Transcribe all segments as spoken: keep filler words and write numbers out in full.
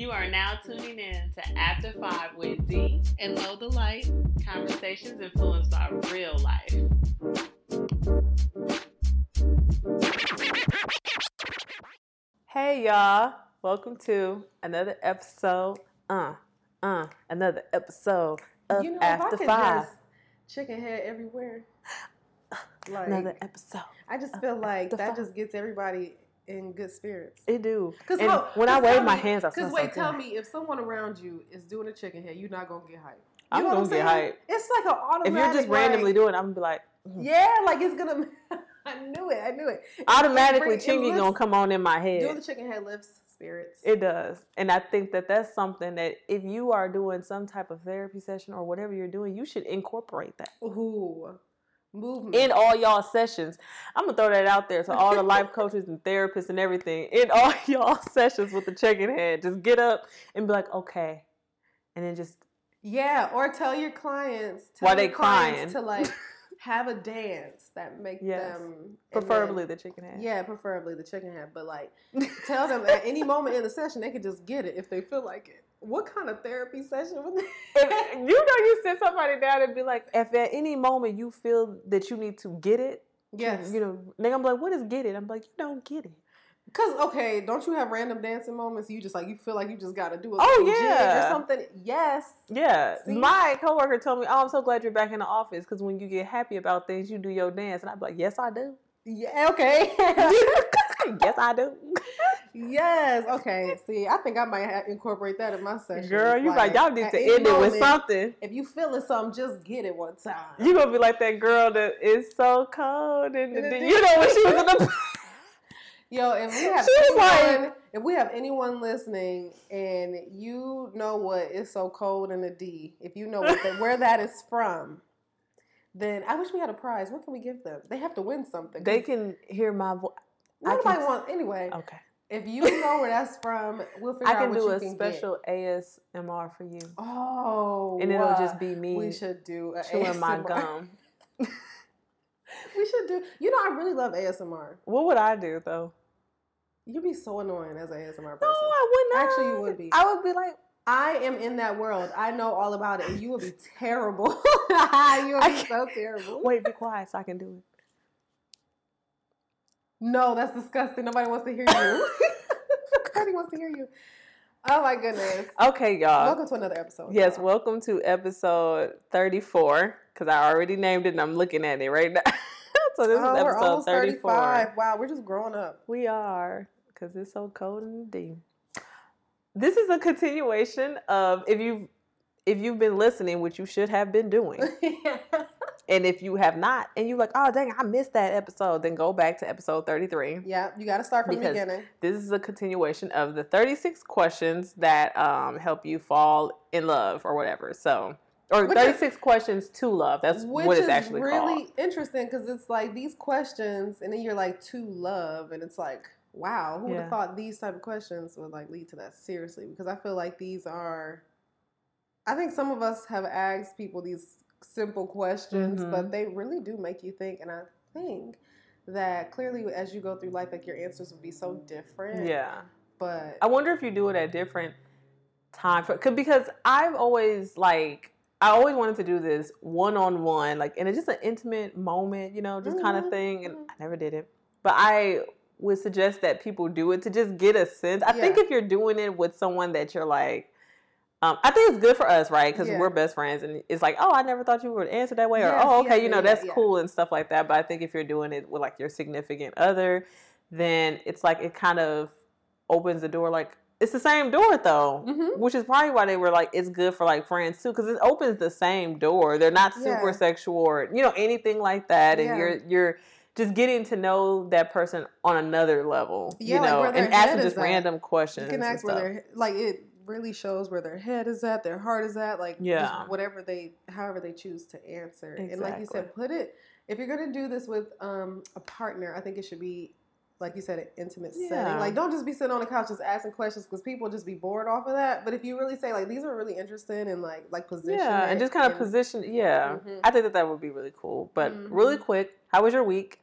You are now tuning in to After Five with D and Low the Light, conversations influenced by real life. Hey y'all, welcome to another episode, uh, uh, another episode of you know, After Five. Chicken head everywhere. Like, another episode. I just feel like that five. just gets everybody in good spirits. It do. Cause and look, when I wave my hands, I Because wait, something. Tell me, if someone around you is doing a chicken head, you're not going to get hyped. You I'm going to get hyped. It's like an automatic. If you're just like, randomly doing it, I'm going to be like. Mm. Yeah, like it's going to. I knew it. I knew it. It's Automatically, Chingy going to come on in my head. Doing the chicken head lifts spirits. It does. And I think that that's something that if you are doing some type of therapy session or whatever you're doing, you should incorporate that. Ooh. Movement. In all y'all sessions, I'm gonna throw that out there to all the life coaches and therapists and everything. In all y'all sessions with the chicken head, just get up and be like, okay, and then just yeah, or tell your clients tell while they crying to like have a dance that make yes. them preferably then, the chicken head. Yeah, preferably the chicken head, but like tell them at any moment in the session they can just get it if they feel like it. What kind of therapy session was that? You know, you sit somebody down and be like, if at any moment you feel that you need to get it, yes, you know, nigga, I'm like, what is get it? I'm like, you don't get it. Cause okay, don't you have random dancing moments? You just like you feel like you just gotta do a oh yeah or something. Yes, yeah. See? My coworker told me, "Oh, I'm so glad you're back in the office because when you get happy about things, you do your dance." And I'm like, "Yes, I do." Yeah. Okay. Yes, I do. Yes. Okay. See, I think I might have incorporate that in my session. Girl, you like, like y'all need to end moment, it with something. If you feeling something, just get it one time. You gonna be like that girl that is so cold and the, you know when she was in the. Yo, if we have anyone, like, if we have anyone listening, and you know what is so cold in the D, if you know what the, where that is from, then I wish we had a prize. What can we give them? They have to win something. They can hear my voice. Nobody wants anyway. Okay. If you know where that's from, we'll figure out what you can get. I can do a special A S M R for you. Oh, and it'll uh, just be me. We should do a chewing A S M R. My gum. We should do. You know, I really love A S M R. What would I do though? You'd be so annoying as an A S M R person. No, I would not. Actually, you would be. I would be like, I am in that world. I know all about it. And you would be terrible. You would I be so terrible. Wait, be quiet so I can do it. No, that's disgusting. Nobody wants to hear you. Nobody wants to hear you. Oh my goodness. Okay, y'all. Welcome to another episode. Yes, y'all. Welcome to episode thirty-four. Because I already named it and I'm looking at it right now. So this oh, is episode thirty-four. thirty-five. Wow, we're just growing up. We are. Because it's so cold in the D. This is a continuation of if you've, if you've been listening, which you should have been doing. Yeah. And if you have not, and you're like, oh, dang, I missed that episode, then go back to episode thirty-three. Yeah, you got to start from the beginning. This is a continuation of the thirty-six questions that um, help you fall in love or whatever. So, or which thirty-six is, questions to love. That's what it's actually really called. Which is really interesting because it's like these questions, and then you're like, to love, and it's like, wow, who yeah. would have thought these type of questions would like lead to that? Seriously, because I feel like these are, I think some of us have asked people these simple questions, mm-hmm. but they really do make you think, and I think that clearly as you go through life, like your answers would be so different. Yeah, but I wonder if you do it at different time for, because I've always like I always wanted to do this one on one, like in just an intimate moment, you know, just mm-hmm. kind of thing, and I never did it. But I would suggest that people do it to just get a sense. I yeah. think if you're doing it with someone that you're like. Um, I think it's good for us, right? Because yeah. we're best friends, and it's like, oh, I never thought you would answer that way, or yes, oh, okay, yeah, you know, yeah, that's yeah. cool and stuff like that. But I think if you're doing it with like your significant other, then it's like it kind of opens the door. Like it's the same door though, mm-hmm. which is probably why they were like, it's good for like friends too, because it opens the same door. They're not super yeah. sexual, or, you know, anything like that, and yeah. you're you're just getting to know that person on another level, yeah, you know, like and asking just random at. questions. You can ask where they're like it. Really shows where their head is at, their heart is at, like yeah. just whatever they, however they choose to answer. Exactly. And like you said, put it, if you're going to do this with um, a partner, I think it should be, like you said, an intimate yeah. setting. Like don't just be sitting on the couch just asking questions because people just be bored off of that. But if you really say like, these are really interesting and like, like position. Yeah, and just kind of and, position. Yeah. Mm-hmm. I think that that would be really cool. But mm-hmm. really quick, how was your week?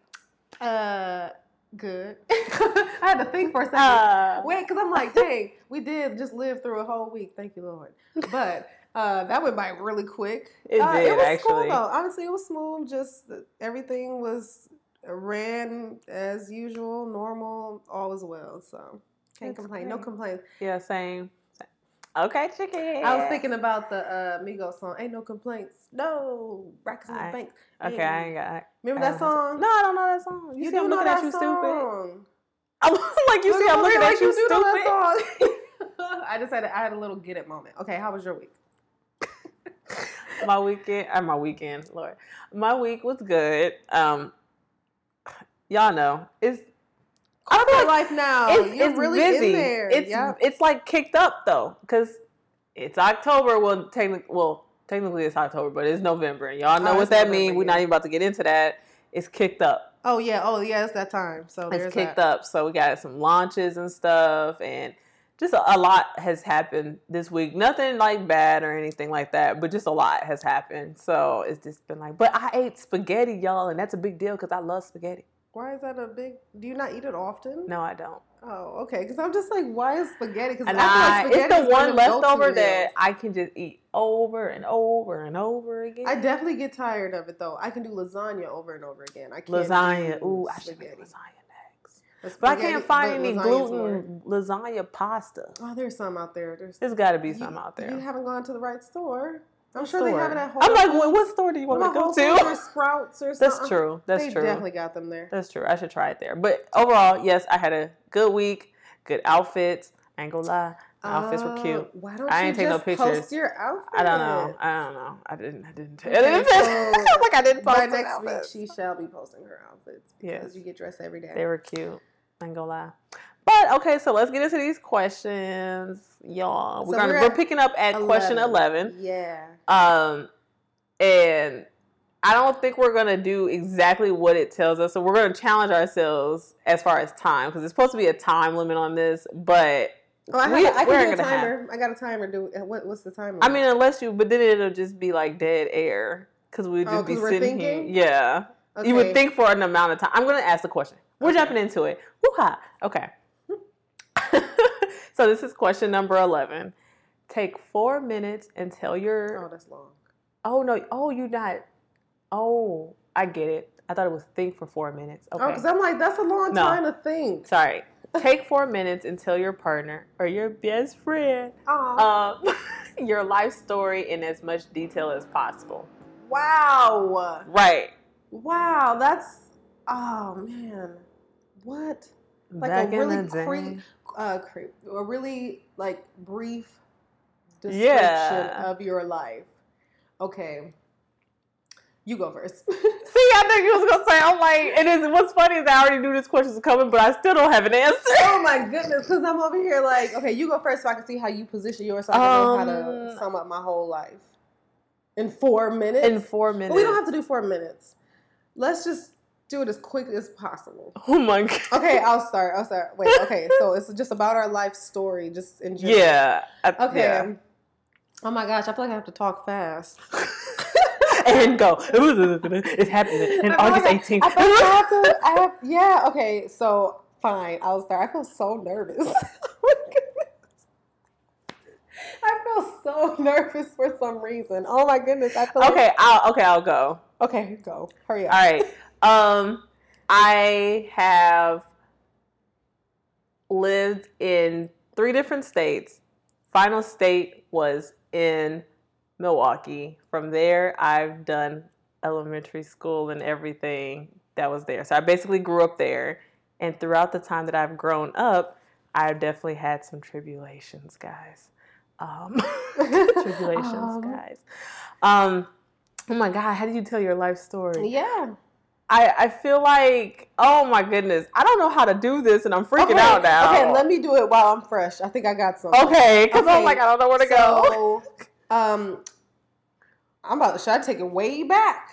Uh, Good. I had to think for a second. Uh, Wait, because I'm like, dang, we did just live through a whole week. Thank you, Lord. But uh, that went by really quick. It uh, did, it was actually. Cool, though. Honestly, it was smooth. Just everything was ran as usual, normal, all as well. So can't That's complain. Great. No complaints. Yeah, same. Okay, chicken. I was thinking about the uh, Migos song, Ain't No Complaints. No. Rackets in the Bank. Okay, I ain't got it. Remember that song? No, I don't know that song. You, you see I'm looking at you stupid. I'm like, you see I'm looking at you stupid. I just had a, I had a little get it moment. Okay, how was your week? my weekend, or my weekend, Lord. My week was good. Um, y'all know, it's I feel like life now. It's, You're it's really busy. In there. It's yep. it's like kicked up though, because it's October. Well, technically, well, technically it's October, but it's November, and y'all know oh, what that means. We're not even about to get into that. It's kicked up. Oh yeah, oh yeah, it's that time. So it's kicked that. up. So we got some launches and stuff, and just a, a lot has happened this week. Nothing like bad or anything like that, but just a lot has happened. So it's just been like. But I ate spaghetti, y'all, and that's a big deal because I love spaghetti. Why is that a big... Do you not eat it often? No, I don't. Oh, okay. Because I'm just like, why is spaghetti? Because I feel like spaghetti is the one leftover that I can just eat over and over and over again. I definitely get tired of it, though. I can do lasagna over and over again. I can't Lasagna. Ooh, I should make lasagna next. But I can't find any gluten lasagna pasta. Oh, there's some out there. There's, there's got to be some out there. You haven't gone to the right store. I'm sure store. they have it at home. I'm like, well, what store do you want me to go to? Or Sprouts or something. That's true. That's they true. They definitely got them there. That's true. I should try it there. But overall, yes, I had a good week. Good outfits. I ain't gonna lie. My outfits uh, were cute. Why don't I ain't you take just no pictures. Post your outfit? I don't know. I don't know. I didn't. I didn't. Okay, I didn't. So like I didn't post my next week. Outfits. She shall be posting her outfits because yes. you get dressed every day. They were cute. I ain't gonna lie. But, okay, so let's get into these questions, y'all. We're, so gonna, we're, we're picking up at eleven. Question eleven. Yeah. Um, and I don't think we're going to do exactly what it tells us. So we're going to challenge ourselves as far as time. Because it's supposed to be a time limit on this. But oh, I, have, we, I can we're do a timer. Have, I got a timer. Do what, What's the timer? I mean, unless you, but then it'll just be like dead air. Because we'll just oh, be sitting thinking? here. Yeah. Okay. You would think for an amount of time. I'm going to ask the question. We're okay. jumping into it. Woo-ha. Okay. So this is question number eleven. Take four minutes and tell your... Oh, that's long. Oh, no. Oh, you're not... Oh, I get it. I thought it was think for four minutes. Okay. Oh, because I'm like, that's a long no. time to think. Sorry. Take four minutes and tell your partner or your best friend um, your life story in as much detail as possible. Wow. Right. Wow. That's... Oh, man. What? Like Back a really creep... Uh, a really like brief description yeah. of your life. Okay, you go first. See, I think you was gonna say. I'm like, and it's, what's funny is I already knew this question was coming, but I still don't have an answer. Oh my goodness, because I'm over here like, okay, you go first so I can see how you position yours. So I can um, know how to sum up my whole life in four minutes. In four minutes, but we don't have to do four minutes. Let's just. Do it as quick as possible. Oh my god. Okay, I'll start. I'll start. Wait, okay. So it's just about our life story, just in general. Yeah. I, okay. Yeah. Oh my gosh, I feel like I have to talk fast. and go. It's happening. And August eighteenth. I, I, I have to, I have, yeah, okay. So fine. I'll start. I feel so nervous. Oh my goodness. I feel so nervous for some reason. Oh my goodness. I feel Okay, like, I'll okay, I'll go. Okay, go. Hurry up. All right. Um, I have lived in three different states. Final state was in Milwaukee. From there, I've done elementary school and everything that was there. So I basically grew up there. And throughout the time that I've grown up, I've definitely had some tribulations, guys. Um, tribulations, um. guys. Um, oh my God, how do you tell your life story? Yeah. I, I feel like, oh my goodness, I don't know how to do this and I'm freaking okay, out now. Okay, let me do it while I'm fresh. I think I got something. Okay, because okay. I'm like, I don't know where to so, go. um, I'm about to, should I take it way back?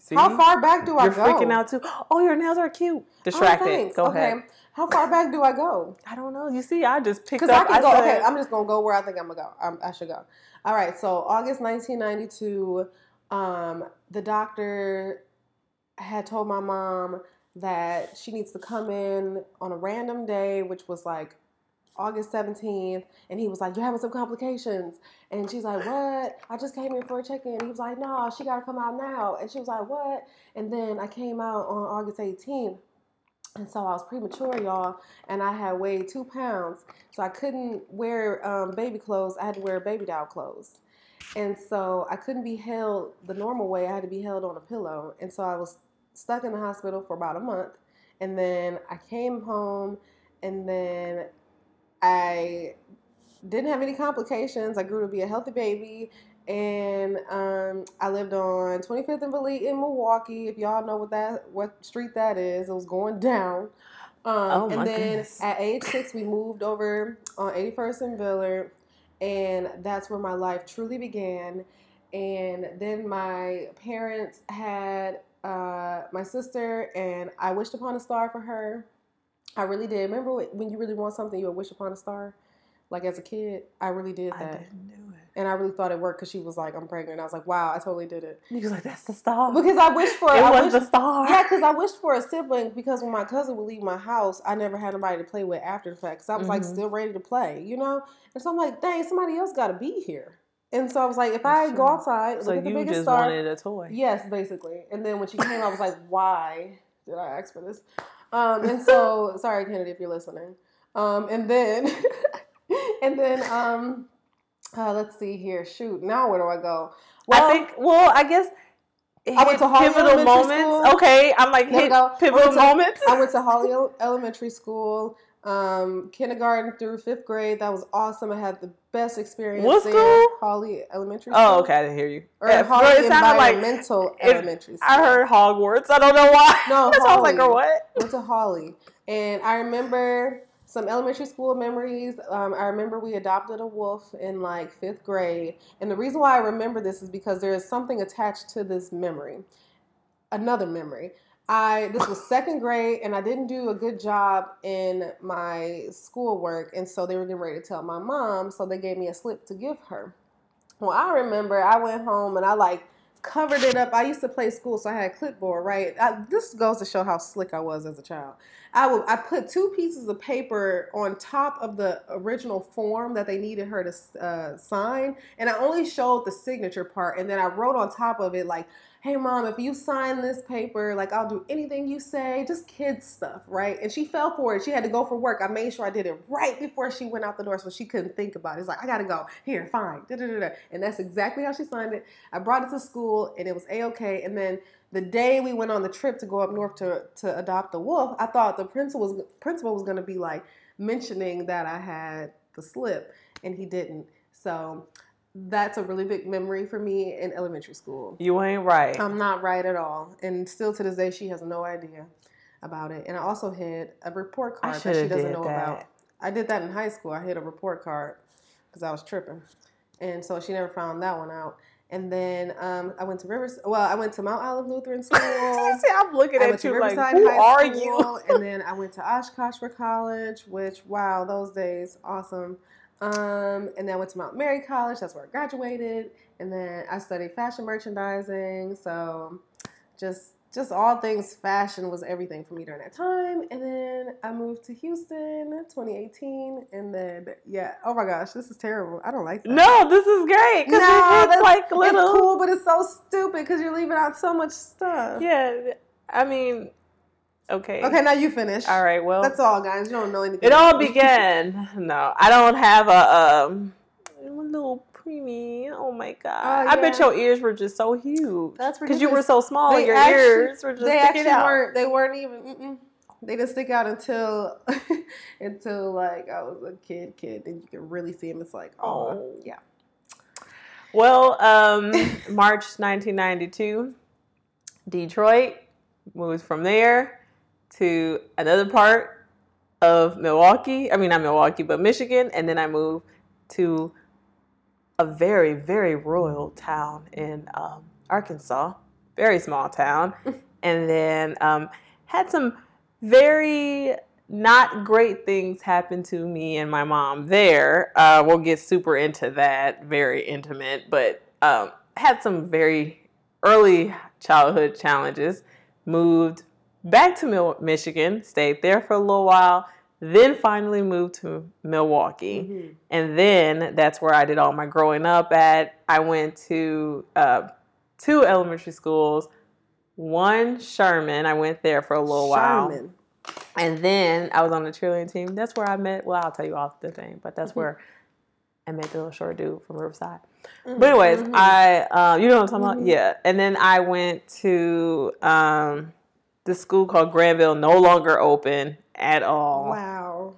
See? How far back do You're I go? You're freaking out too. Oh, your nails are cute. Distracted. Oh, go okay. ahead. How far back do I go? I don't know. You see, I just picked up. Because I can I go, said, okay, I'm just going to go where I think I'm going to go. I'm, I should go. All right, so August nineteen ninety-two, um, the doctor... I had told my mom that she needs to come in on a random day, which was like August seventeenth, and he was like, you're having some complications. And she's like, what? I just came in for a check-in. He was like, no, she got to come out now. And she was like, what? And then I came out on August eighteenth, and so I was premature, y'all, and I had weighed two pounds. So I couldn't wear um, baby clothes. I had to wear baby doll clothes. And so I couldn't be held the normal way. I had to be held on a pillow. And so I was stuck in the hospital for about a month. And then I came home, and then I didn't have any complications. I grew to be a healthy baby, and um, I lived on twenty-fifth and Valley in Milwaukee. If y'all know what that what street that is, it was going down. Um, oh my and then goodness. At age six, we moved over on eighty-first and Villard, and that's where my life truly began. And then my parents had uh, my sister, and I wished upon a star for her. I really did. Remember when you really want something, you would wish upon a star? Like as a kid, I really did that. I didn't do it. And I really thought it worked because she was like, I'm pregnant. And I was like, wow, I totally did it. You were like, that's the star. Because I wished for it. It I was wished, the star. Yeah, because I wished for a sibling because when my cousin would leave my house, I never had nobody to play with after the fact because I was mm-hmm. like still ready to play, you know? And so I'm like, dang, somebody else got to be here. And so I was like, if I sure. go outside, look so at the biggest star. So you just wanted a toy. Yes, basically. And then when she came, I was like, why did I ask for this? Um, and so, sorry, Kennedy, if you're listening. Um, and then, and then, um, uh, let's see here. Shoot, now where do I go? Well, I think, well, I guess I went to Holly pivotal moments. School. Okay, I'm like, hit pivotal I moments. To, I went to Holly Elementary School, um, kindergarten through fifth grade. That was awesome. I had the best experience what there. School? Holly Elementary School. Oh, okay, I didn't hear you. Or yeah, Holly it Environmental like, Elementary School. I heard Hogwarts. I don't know why. No, That's Holly. I was like, or what? Went to Holly. And I remember some elementary school memories. Um, I remember we adopted a wolf in like fifth grade. And the reason why I remember this is because there is something attached to this memory. Another memory. I this was second grade, and I didn't do a good job in my schoolwork, and so they were getting ready to tell my mom, so they gave me a slip to give her. Well, I remember I went home, and I, like, covered it up. I used to play school, so I had a clipboard, right? I, this goes to show how slick I was as a child. I would, I put two pieces of paper on top of the original form that they needed her to uh, sign, and I only showed the signature part, and then I wrote on top of it, like, hey, mom, if you sign this paper, like, I'll do anything you say, just kids stuff, right? And she fell for it. She had to go for work. I made sure I did it right before she went out the door so she couldn't think about it. It's like, I got to go. Here, fine. Da-da-da-da. And that's exactly how she signed it. I brought it to school, and it was A-okay. And then the day we went on the trip to go up north to, to adopt the wolf, I thought the principal was, principal was going to be, like, mentioning that I had the slip, and he didn't. So that's a really big memory for me in elementary school. You ain't right. I'm not right at all. And still to this day, she has no idea about it. And I also hid a report card that she doesn't know that. about. I did that in high school. I hid a report card because I was tripping. And so she never found that one out. And then um, I went to Rivers. Well, I went to Mount Island Lutheran School. See, I'm looking I at you like, who High are School, you? And then I went to Oshkosh for college, which, wow, those days, awesome. Um, and then I went to Mount Mary College. That's where I graduated. And then I studied fashion merchandising. So just just all things fashion was everything for me during that time. And then I moved to Houston twenty eighteen. And then, yeah. Oh, my gosh. This is terrible. I don't like that. No, this is great. Because no, it's like little. It's cool, but it's so stupid because you're leaving out so much stuff. Yeah. I mean, okay. Okay, now you finish. All right, well. That's all, guys. You don't know anything. It all began. No, I don't have a, um, a little preemie. Oh, my God. Uh, yeah. I bet your ears were just so huge. That's ridiculous. Because you were so small. They your actually, ears were just they sticking out. Weren't, they weren't even. Mm-mm. They didn't stick out until, until like, I was a kid, kid. And you could really see them. It's like, oh, yeah. Well, um, March nineteen ninety-two, Detroit. Moved from there to another part of Milwaukee. I mean, not Milwaukee, but Michigan. And then I moved to a very, very rural town in um, Arkansas. Very small town. And then um, had some very not great things happen to me and my mom there. Uh, we'll get super into that. Very intimate. But um, had some very early childhood challenges. Moved back to Mil- Michigan, stayed there for a little while, then finally moved to Milwaukee. Mm-hmm. And then that's where I did all my growing up at. I went to uh, two elementary schools, one Sherman. I went there for a little Sherman. while. And then I was on the cheerleading team. That's where I met, well, I'll tell you off the thing, but that's mm-hmm. where I met the little short dude from Riverside. Mm-hmm. But anyways, mm-hmm. I, uh, you know what I'm talking mm-hmm. about? Yeah. And then I went to um, the school called Granville, no longer open at all. Wow.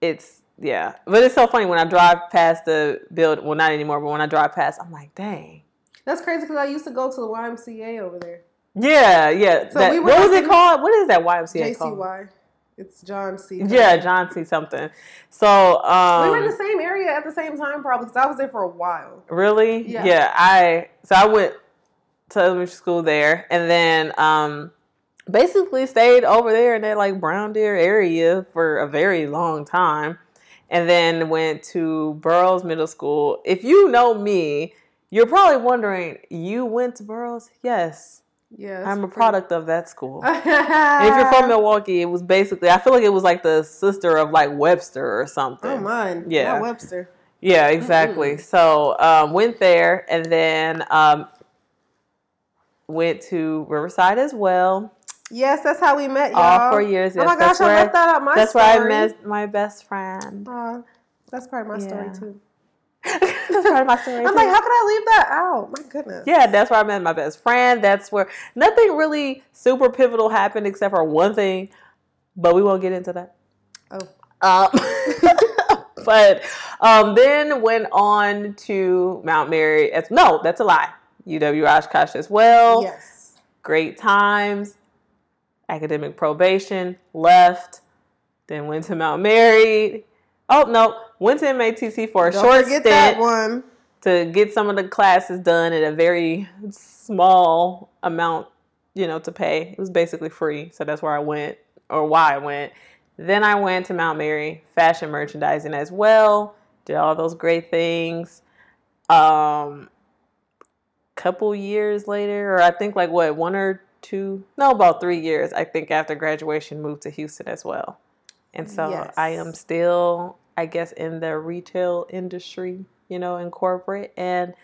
It's, yeah. But it's so funny when I drive past the building, well, not anymore, but when I drive past, I'm like, dang. That's crazy because I used to go to the Y M C A over there. Yeah, yeah. So that, we what was it called? What is that Y M C A J C Y called? J C Y It's John C. Yeah, John C. something. So um, we were in the same area at the same time, probably, because I was there for a while. Really? Yeah. yeah. I so I went to elementary school there, and then um, basically stayed over there in that like Brown Deer area for a very long time, and then went to Burroughs Middle School. If you know me, you're probably wondering, you went to Burroughs? Yes. Yes, I'm a product of that school. And if you're from Milwaukee, it was basically, I feel like it was like the sister of like Webster or something. Oh, mine. Yeah. Not Webster. Yeah, exactly. Mm-hmm. So, um, went there and then um, went to Riverside as well. Yes, that's how we met, y'all. All four years. Yes, oh my gosh, I left that out my that's story. That's where I met my best friend. Uh, that's probably my yeah. story too. That's part of my story. I'm too. Like, how could I leave that out? My goodness. Yeah, that's where I met my best friend. That's where nothing really super pivotal happened except for one thing, but we won't get into that. Oh. Uh, but um, then went on to Mount Mary. As, no, that's a lie. U W Oshkosh as well. Yes. Great times. Academic probation. Left. Then went to Mount Mary. Oh, no. Went to M A T C for a Don't short stint that one. to get some of the classes done at a very small amount, you know, to pay. It was basically free. So that's where I went or why I went. Then I went to Mount Mary, fashion merchandising as well. Did all those great things. Um, couple years later, or I think like what, one or two, no, about three years, I think after graduation, moved to Houston as well. And so yes. I am still, I guess, in the retail industry, you know, in corporate. And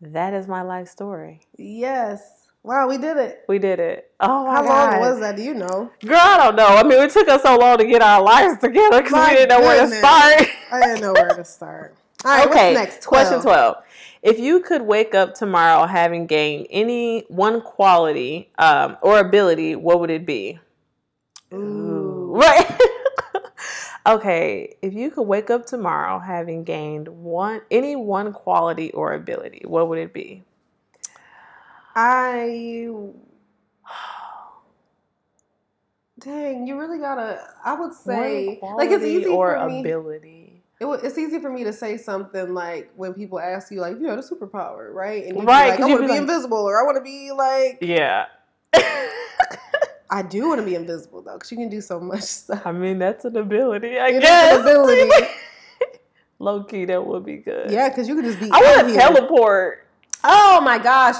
that is my life story. Yes. Wow, we did it. We did it. Oh, my God. How long was that? Do you know? Girl, I don't know. I mean, it took us so long to get our lives together because we didn't know goodness. where to start. I didn't know where to start. All right, okay. What's next? twelve Question twelve. If you could wake up tomorrow having gained any one quality um, or ability, what would it be? Ooh. Right. Okay, if you could wake up tomorrow having gained one any one quality or ability, what would it be? I dang, you really gotta. I would say one like it's easy or for me. Ability. It, it's easy for me to say something like when people ask you like you know the superpower, right? And you right, like, I want to be like, invisible, or I want to be like yeah. I do want to be invisible, though, because you can do so much stuff. I mean, that's an ability, I it guess. It is an ability. Low-key, that would be good. Yeah, because you can just be I want to teleport. Oh, my gosh.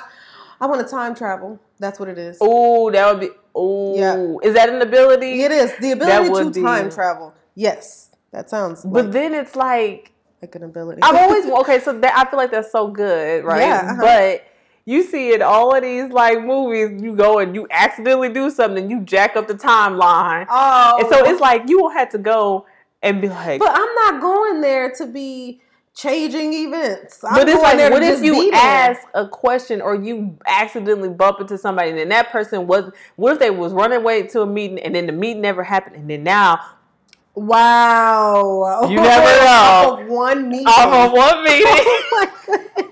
I want to time travel. That's what it is. Oh, that would be... Oh. Yeah. Is that an ability? It is. The ability to time be... travel. Yes. That sounds like... But then it's like... Like an ability. I've always... Okay, so that, I feel like that's so good, right? Yeah. Uh-huh. But... You see in all of these like movies, you go and you accidentally do something, you jack up the timeline. Oh, and so it's like you will have to go and be like. But I'm not going there to be changing events. I'm but it's like, what if you ask a question or you accidentally bump into somebody and then that person was? What if they was running away to a meeting and then the meeting never happened and then now. Wow, you never know. Off of one meeting. Off of one meeting. Oh my goodness.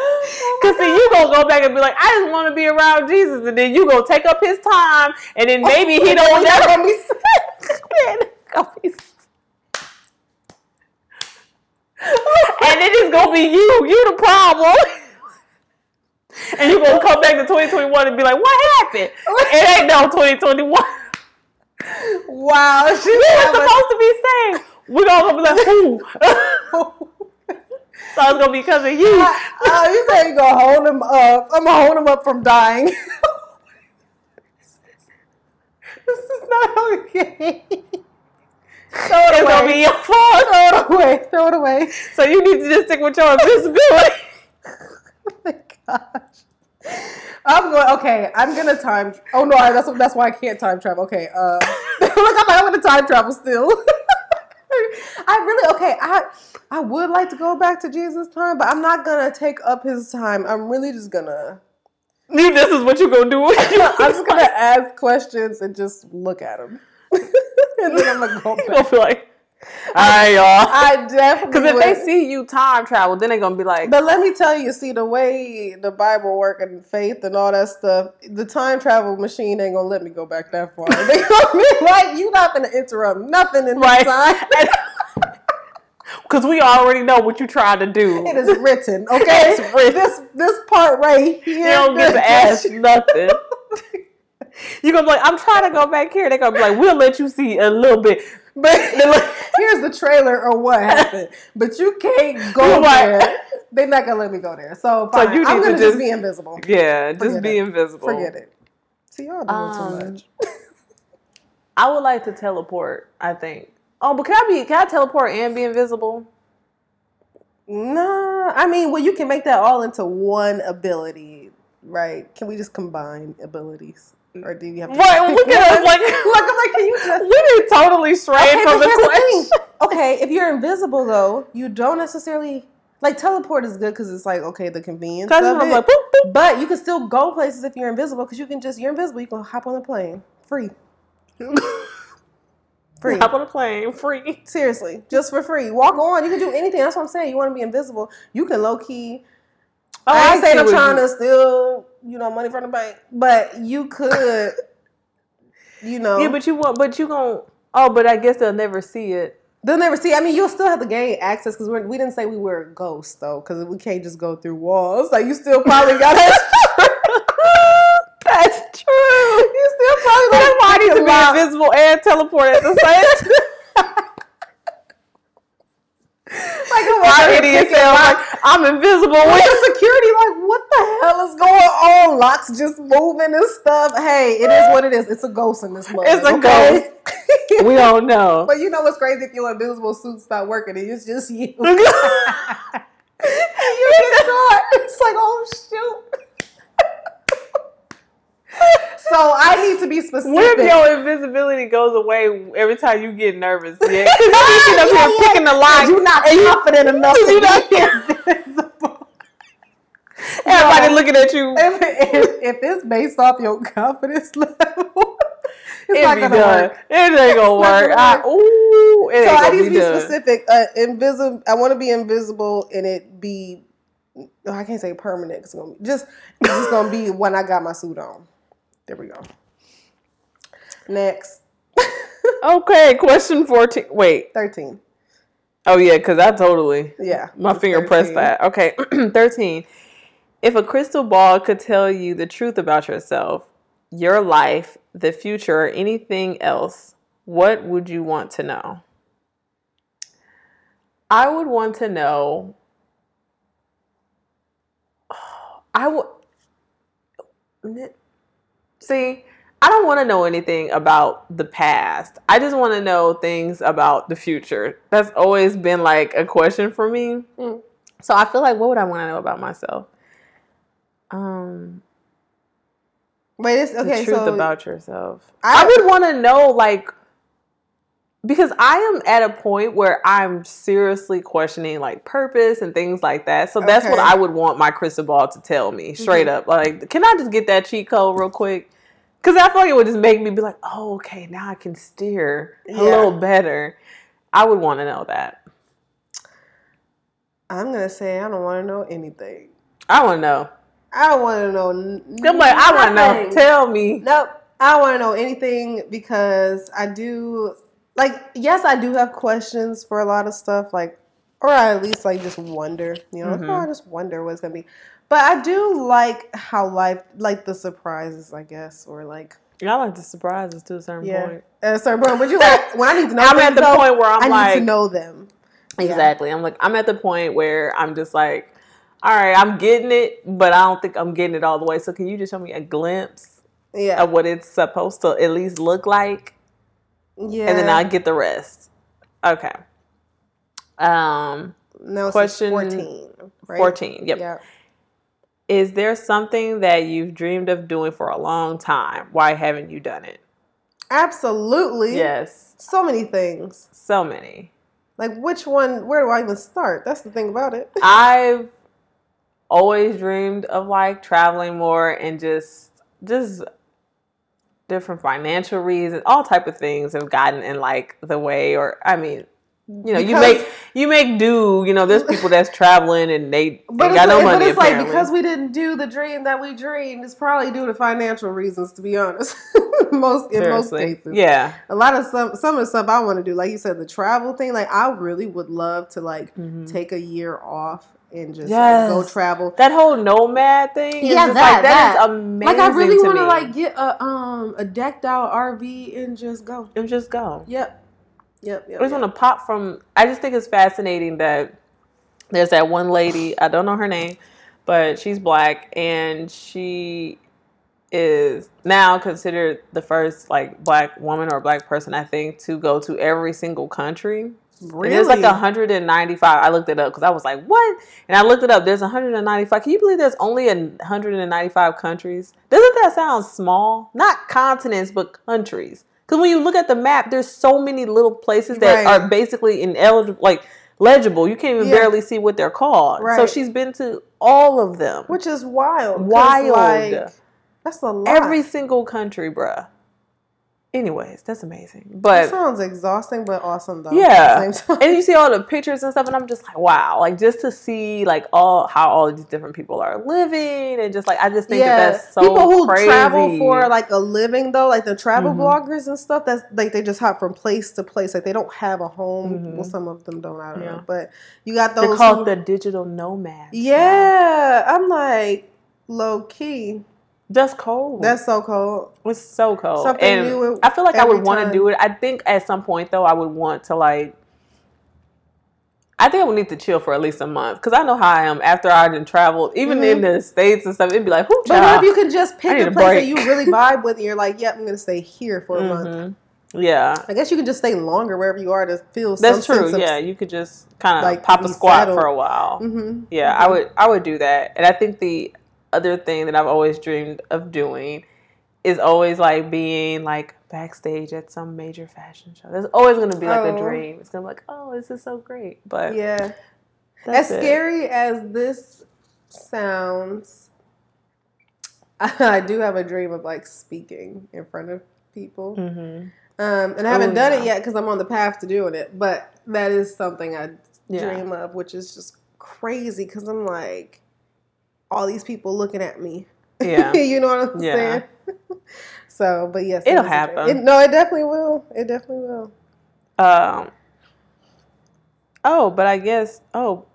Because oh see, you going to go back and be like, I just want to be around Jesus. And then you going to take up his time. And then maybe oh, he don't never be sick. And then it's going to be you. You the problem. And you're going to come back to twenty twenty-one and be like, what happened? It ain't no twenty twenty-one. Wow. She we were supposed to be saved. We're going to be like, who? So it's gonna be because of you. Uh, you say you're gonna hold him up. I'm gonna hold him up from dying. This is not okay. Throw it away. Be your fault. Throw it away. Throw it away. So you need to just stick with your invisibility. Oh my gosh. I'm going. Okay, I'm gonna time. Oh no, that's that's why I can't time travel. Okay. Uh, look, I'm not gonna time travel still. I really okay. I I would like to go back to Jesus' time, but I'm not gonna take up his time. I'm really just gonna. This is what you're gonna do. I'm just gonna ask questions and just look at him. And then I'm gonna go back. You're gonna be like, alright, y'all. I definitely because if would. They see you time travel, then they're gonna be like. But let me tell you, see the way the Bible work and faith and all that stuff, the time travel machine ain't gonna let me go back that far. They gonna be like, you not gonna interrupt nothing in right. This time. Because we already know what you tried to do. It is written, okay? It's written. This this part right here. You don't get to ask nothing. You're going to be like, I'm trying to go back here. They're going to be like, we'll let you see a little bit. But here's the trailer or what happened. But you can't go there. They're not going to let me go there. So, fine. so you need I'm going to just, just be invisible. Yeah, Forget just be it. invisible. Forget it. See, y'all doing um, too much. I would like to teleport, I think. Oh, but can I be? Can I teleport and be invisible? Nah. I mean, well, you can make that all into one ability, right? Can we just combine abilities? Or do you have to right, look at us like, look, I'm like, can you just... We be totally strayed okay, from the question. Okay, if you're invisible, though, you don't necessarily... Like, teleport is good because it's like, okay, the convenience of it. Like, boop, boop. But you can still go places if you're invisible because you can just... You're invisible, you can hop on a plane. Free. Free. Hop on a plane. Free. Seriously. Just for free. Walk on. You can do anything. That's what I'm saying. You want to be invisible. You can low-key... Oh, I ain't saying I'm trying to steal, you know, money from the bank, but you could, you know. Yeah, but you won't, but you gon' oh, but I guess they'll never see it. They'll never see it. I mean, you'll still have to gain access because we didn't say we were ghosts, though, because we can't just go through walls. Like, you still probably got it. That's true. You still probably got it. I need to be invisible and teleport at the same time. Like, I'm idiot like, I'm invisible. With the security, like, what the hell is going on? Locks just moving and stuff. Hey, it is what it is. It's a ghost in this mug. It's a okay? ghost. We don't know. But you know what's crazy? If your invisible suit stop working, and it's just you. And you get caught. It's like, oh shoot. So I need to be specific. What if your invisibility goes away every time you get nervous? Yeah, because you keep up here picking the lock. You're not confident enough to be invisible. Everybody no. looking at you. If, if, if it's based off your confidence level, it's it not gonna done. work. It ain't gonna work. I, ooh, it so ain't I need to be, be specific. Uh, invisible. I want to be invisible, and it be. Oh, I can't say permanent. It's gonna be, just. It's just gonna be when I got my suit on. There we go. Next. Okay, question fourteen. Wait. thirteen. Oh, yeah, because I totally... Yeah. My finger thirteen. Pressed that. Okay, thirteen. If a crystal ball could tell you the truth about yourself, your life, the future, or anything else, what would you want to know? I would want to know... I would... See, I don't want to know anything about the past. I just want to know things about the future. That's always been like a question for me. Mm. So I feel like, what would I want to know about myself? Um, Wait, it's, okay, the truth so about yourself. I, I would want to know, like, because I am at a point where I'm seriously questioning, like, purpose and things like that. So that's okay. What I would want my crystal ball to tell me, straight mm-hmm. up. Like, can I just get that cheat code real quick? Because I feel like it would just make me be like, oh, okay, now I can steer yeah. a little better. I would want to know that. I'm going to say I don't want to know anything. I want to know. I don't want to know. I'm like, I want to know. Tell me. Nope. I don't want to know anything because I do... Like, yes, I do have questions for a lot of stuff, like, or I at least, like, just wonder, you know, mm-hmm. like, oh, I just wonder what it's going to be. But I do like how life, like, the surprises, I guess, or, like. Yeah, I like the surprises to a certain yeah. point. At a certain point. But you like, when I need to know I'm them, at the though, point where I'm I like. I need to know them. Exactly. Yeah. I'm like, I'm at the point where I'm just like, all right, I'm getting it, but I don't think I'm getting it all the way. So can you just show me a glimpse yeah. of what it's supposed to at least look like. Yeah. And then I get the rest. Okay. Um, no, question fourteen. Right? fourteen, yep. yep. Is there something that you've dreamed of doing for a long time? Why haven't you done it? Absolutely. Yes. So many things. So many. Like, which one, where do I even start? That's the thing about it. I've always dreamed of, like, traveling more and just, just different financial reasons, all type of things have gotten in, like, the way, or, I mean, you know, because, you make you make do. You know, there's people that's traveling and they ain't got no money. But it's apparently. Like, because we didn't do the dream that we dreamed, it's probably due to financial reasons, to be honest. most in Seriously. most cases, yeah. A lot of some some of the stuff I want to do, like you said, the travel thing. Like, I really would love to like mm-hmm. take a year off and just yes. like, go travel. That whole nomad thing, yeah, is that, just, like, that, that is amazing. Like, I really want to like get a um a decked out R V and just go and just go. Yep. Yep, yep, it's yep. gonna pop from. I just think it's fascinating that there's that one lady. I don't know her name, but she's black and she is now considered the first like black woman or black person, I think, to go to every single country. Really? And there's like one hundred ninety-five. I looked it up because I was like, what? And I looked it up. There's one hundred ninety-five. Can you believe there's only one hundred ninety-five countries? Doesn't that sound small? Not continents, but countries. Because when you look at the map, there's so many little places that right. are basically ineligible, like legible. You can't even yeah. barely see what they're called. Right. So she's been to all of them, which is wild. Wild. Like, that's a lot. Every single country, bruh. Anyways, that's amazing. But that sounds exhausting, but awesome though. Yeah. At the same time. And you see all the pictures and stuff, and I'm just like, wow. Like, just to see like all how all these different people are living, and just like I just think yeah. that that's so crazy. People who crazy. travel for like a living though, like the travel mm-hmm. bloggers and stuff. That's like they just hop from place to place. Like they don't have a home. Mm-hmm. Well, some of them don't. I don't yeah. know. But you got those. They're called who, the digital nomads. Yeah, now. I'm like low key. That's cold. That's so cold. It's so cold. Something and new I feel like I would want to do it. I think at some point, though, I would want to, like, I think I would need to chill for at least a month. Because I know how I am. After I done traveled, even mm-hmm. in the States and stuff, it'd be like, whoo, child. But what if you can just pick a place break. that you really vibe with, and you're like, yep, yeah, I'm going to stay here for a mm-hmm. month. Yeah. I guess you can just stay longer wherever you are to feel That's some true. Sense yeah, of, you could just kind of like, pop a squat saddled. for a while. Mm-hmm. Yeah, mm-hmm. I would. I would do that. And I think the other thing that I've always dreamed of doing is always like being like backstage at some major fashion show. There's always going to be like oh. a dream. It's going to be like, oh, this is so great. But yeah, as it. scary as this sounds, I do have a dream of like speaking in front of people. Mm-hmm. Um, and I haven't Ooh, done yeah. it yet because I'm on the path to doing it. But that is something I yeah. dream of, which is just crazy because I'm like, all these people looking at me. Yeah. You know what I'm yeah. saying? So, but yes. It'll it happen. It, no, it definitely will. It definitely will. Um. Oh, but I guess, oh,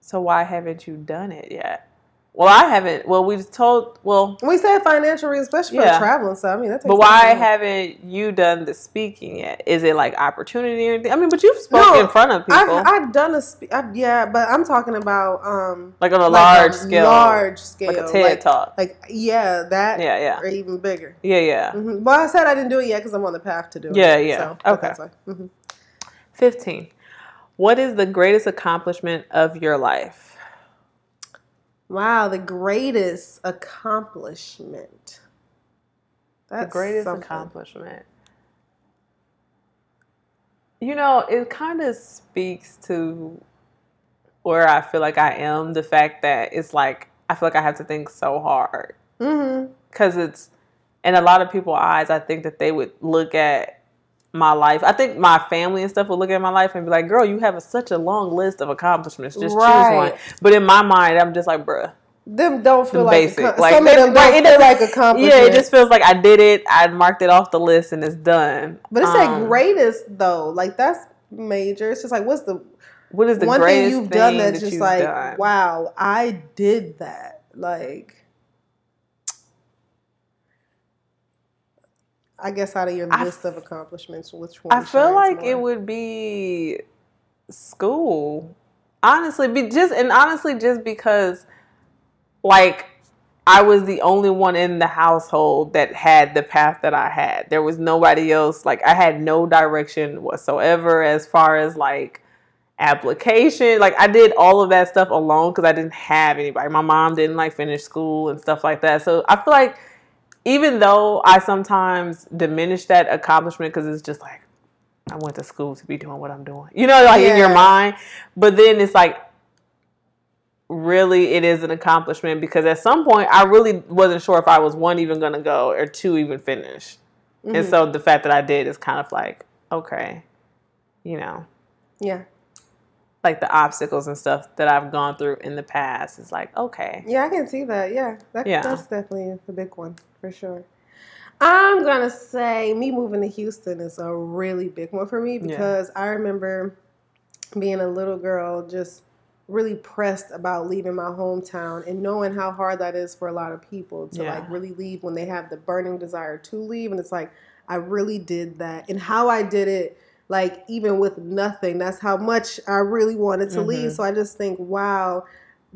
so why haven't you done it yet? Well, I haven't. Well, we just told, well. We said financial reasons, especially yeah. for traveling. So, I mean, that takes But why time. haven't you done the speaking yet? Is it like opportunity or anything? I mean, but you've spoken no, in front of people. I've, I've done a speak. Yeah, but I'm talking about. Um, like on a like large a scale. Large scale. Like a TED like, Talk. Like, yeah, that. Yeah, yeah. Or even bigger. Yeah, yeah. Mm-hmm. Well, I said I didn't do it yet because I'm on the path to do it. Yeah, yeah. So, okay. Mm-hmm. fifteen. What is the greatest accomplishment of your life? Wow, the greatest accomplishment. That's the greatest something. accomplishment. You know, it kind of speaks to where I feel like I am. The fact that it's like, I feel like I have to think so hard. Mm-hmm. Because it's, in a lot of people's eyes, I think that they would look at my life. I think my family and stuff will look at my life and be like, girl, you have a, such a long list of accomplishments. Just right. choose one. But in my mind, I'm just like, bruh. Them don't feel like, com- like some of them don't feel like accomplishments. Yeah, it just feels like I did it. I marked it off the list and it's done. But it's um, that greatest though. Like that's major. It's just like, what's the, what is the one greatest thing you've thing done that's that just like, done? Wow, I did that. Like, I guess out of your list f- of accomplishments, which one? I feel like more? It would be school, honestly. Be just and honestly, just because, like, I was the only one in the household that had the path that I had. There was nobody else. Like, I had no direction whatsoever as far as, like, application. Like, I did all of that stuff alone because I didn't have anybody. My mom didn't, like, finish school and stuff like that. So I feel like even though I sometimes diminish that accomplishment because it's just like, I went to school to be doing what I'm doing. You know, like, yeah. in your mind. But then it's like, really, it is an accomplishment because at some point I really wasn't sure if I was one even going to go or two even finish. Mm-hmm. And so the fact that I did is kind of like, okay, you know, yeah, like the obstacles and stuff that I've gone through in the past is like, okay. Yeah, I can see that. Yeah, that, yeah. that's definitely the big one for sure. I'm going to say me moving to Houston is a really big one for me because yeah. I remember being a little girl just really pressed about leaving my hometown and knowing how hard that is for a lot of people to yeah. like really leave when they have the burning desire to leave. And it's like, I really did that. And how I did it, like even with nothing, that's how much I really wanted to mm-hmm. leave. So I just think, wow,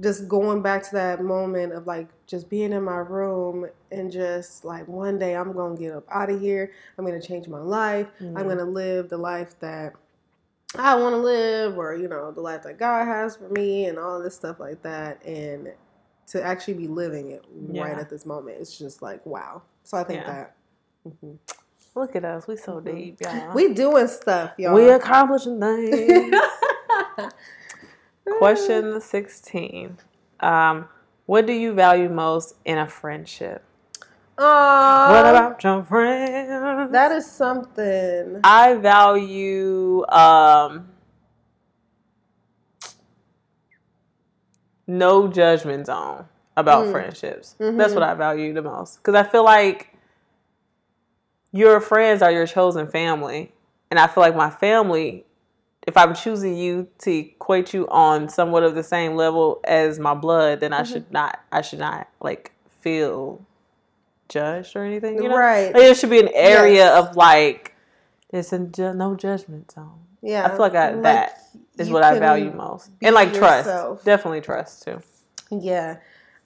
just going back to that moment of like just being in my room and just like, one day I'm going to get up out of here. I'm going to change my life. Mm-hmm. I'm going to live the life that I want to live, or, you know, the life that God has for me and all this stuff like that. And to actually be living it yeah. right at this moment, it's just like, wow. So I think yeah. that. Mm-hmm. Look at us. We so mm-hmm. deep, y'all. We doing stuff, y'all. We accomplishing things. Question sixteen. Um, what do you value most in a friendship? Uh, what about your friends? That is something. I value um, no judgment zone about mm. friendships. Mm-hmm. That's what I value the most. Because I feel like your friends are your chosen family. And I feel like my family, if I'm choosing you to equate you on somewhat of the same level as my blood, then I mm-hmm. should not, I should not like feel judged or anything, you know? Right. Like, there should be an area yes. of like, there's a ju- no judgment zone. Yeah. I feel like I, like that is what I value most. And like yourself. Trust. Definitely trust too. Yeah.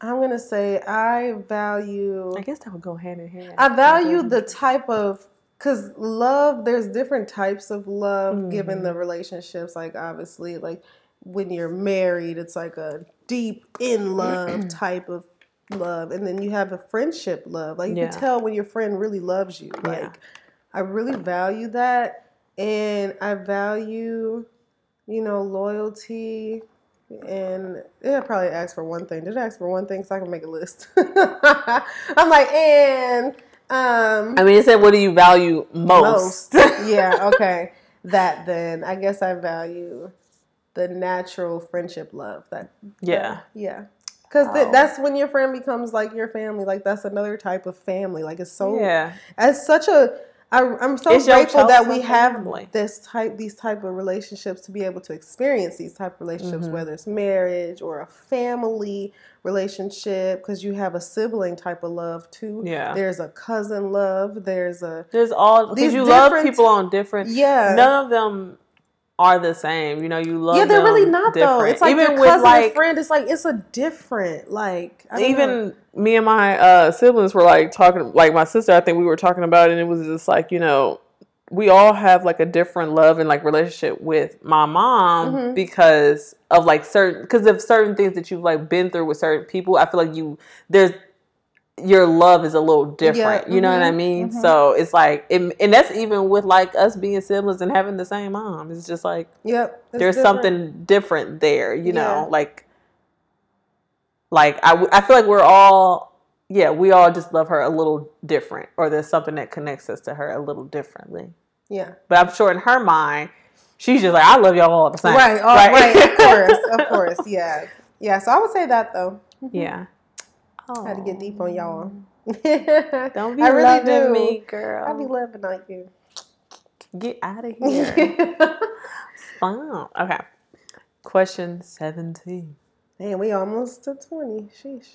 I'm going to say I value... I guess that would go hand in hand. I value mm-hmm. the type of... Because love, there's different types of love mm-hmm. given the relationships. Like obviously, like when you're married, it's like a deep in love type of love, and then you have a friendship love. Like you yeah. can tell when your friend really loves you. Like yeah. I really value that, and I value, you know, loyalty. And yeah, I probably asked for one thing. Did I ask for one thing so I can make a list? I'm like, and um. I mean, it said, "What do you value most?" most. Yeah. Okay. That then I guess I value the natural friendship love. That yeah yeah. Because oh. th- that's when your friend becomes, like, your family. Like, that's another type of family. Like, it's so... Yeah. It's such a... I, I'm so it's grateful that we have family. this type, these type of relationships to be able to experience these type of relationships, mm-hmm. whether it's marriage or a family relationship, because you have a sibling type of love, too. Yeah. There's a cousin love. There's a... There's all... Because you love people on different... Yeah. None of them... are the same, you know. You love. Yeah, they're them really not different. Though. It's like even your cousin with like, and friend. It's like it's a different like. I don't even know. Me and my uh, siblings were like talking. Like my sister, I think we were talking about it, and it was just like, you know, we all have like a different love and like relationship with my mom mm-hmm. because of like certain because of certain things that you've like been through with certain people. I feel like you there's your love is a little different. Yeah, you know mm-hmm, what I mean? Mm-hmm. So it's like, it, and that's even with like us being siblings and having the same mom. It's just like, yep, there's different. something different there, you know, yeah. like, like I, I feel like we're all, yeah, we all just love her a little different, or there's something that connects us to her a little differently. Yeah. But I'm sure in her mind, she's just like, I love y'all all the same. Right. Oh, right. right. Of course. Of course. Yeah. Yeah. So I would say that though. Mm-hmm. Yeah. I had to get deep on y'all. Don't be I really loving do. me, girl. I be loving on you. Get out of here. Stop. Okay. Question seventeen. Man, we almost to twenty. Sheesh.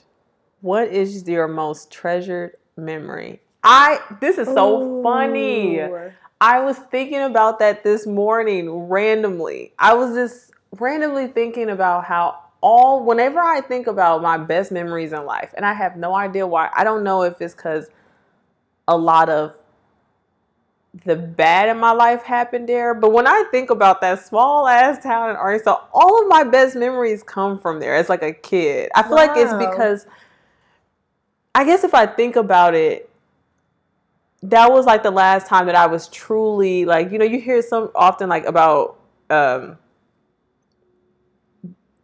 What is your most treasured memory? I. This is so Ooh. funny. I was thinking about that this morning randomly. I was just randomly thinking about how all, whenever I think about my best memories in life, and I have no idea why, I don't know if it's because a lot of the bad in my life happened there. But when I think about that small ass town in Arkansas, all of my best memories come from there as like a kid. I feel wow. like it's because, I guess if I think about it, that was like the last time that I was truly like, you know, you hear some often like about, um,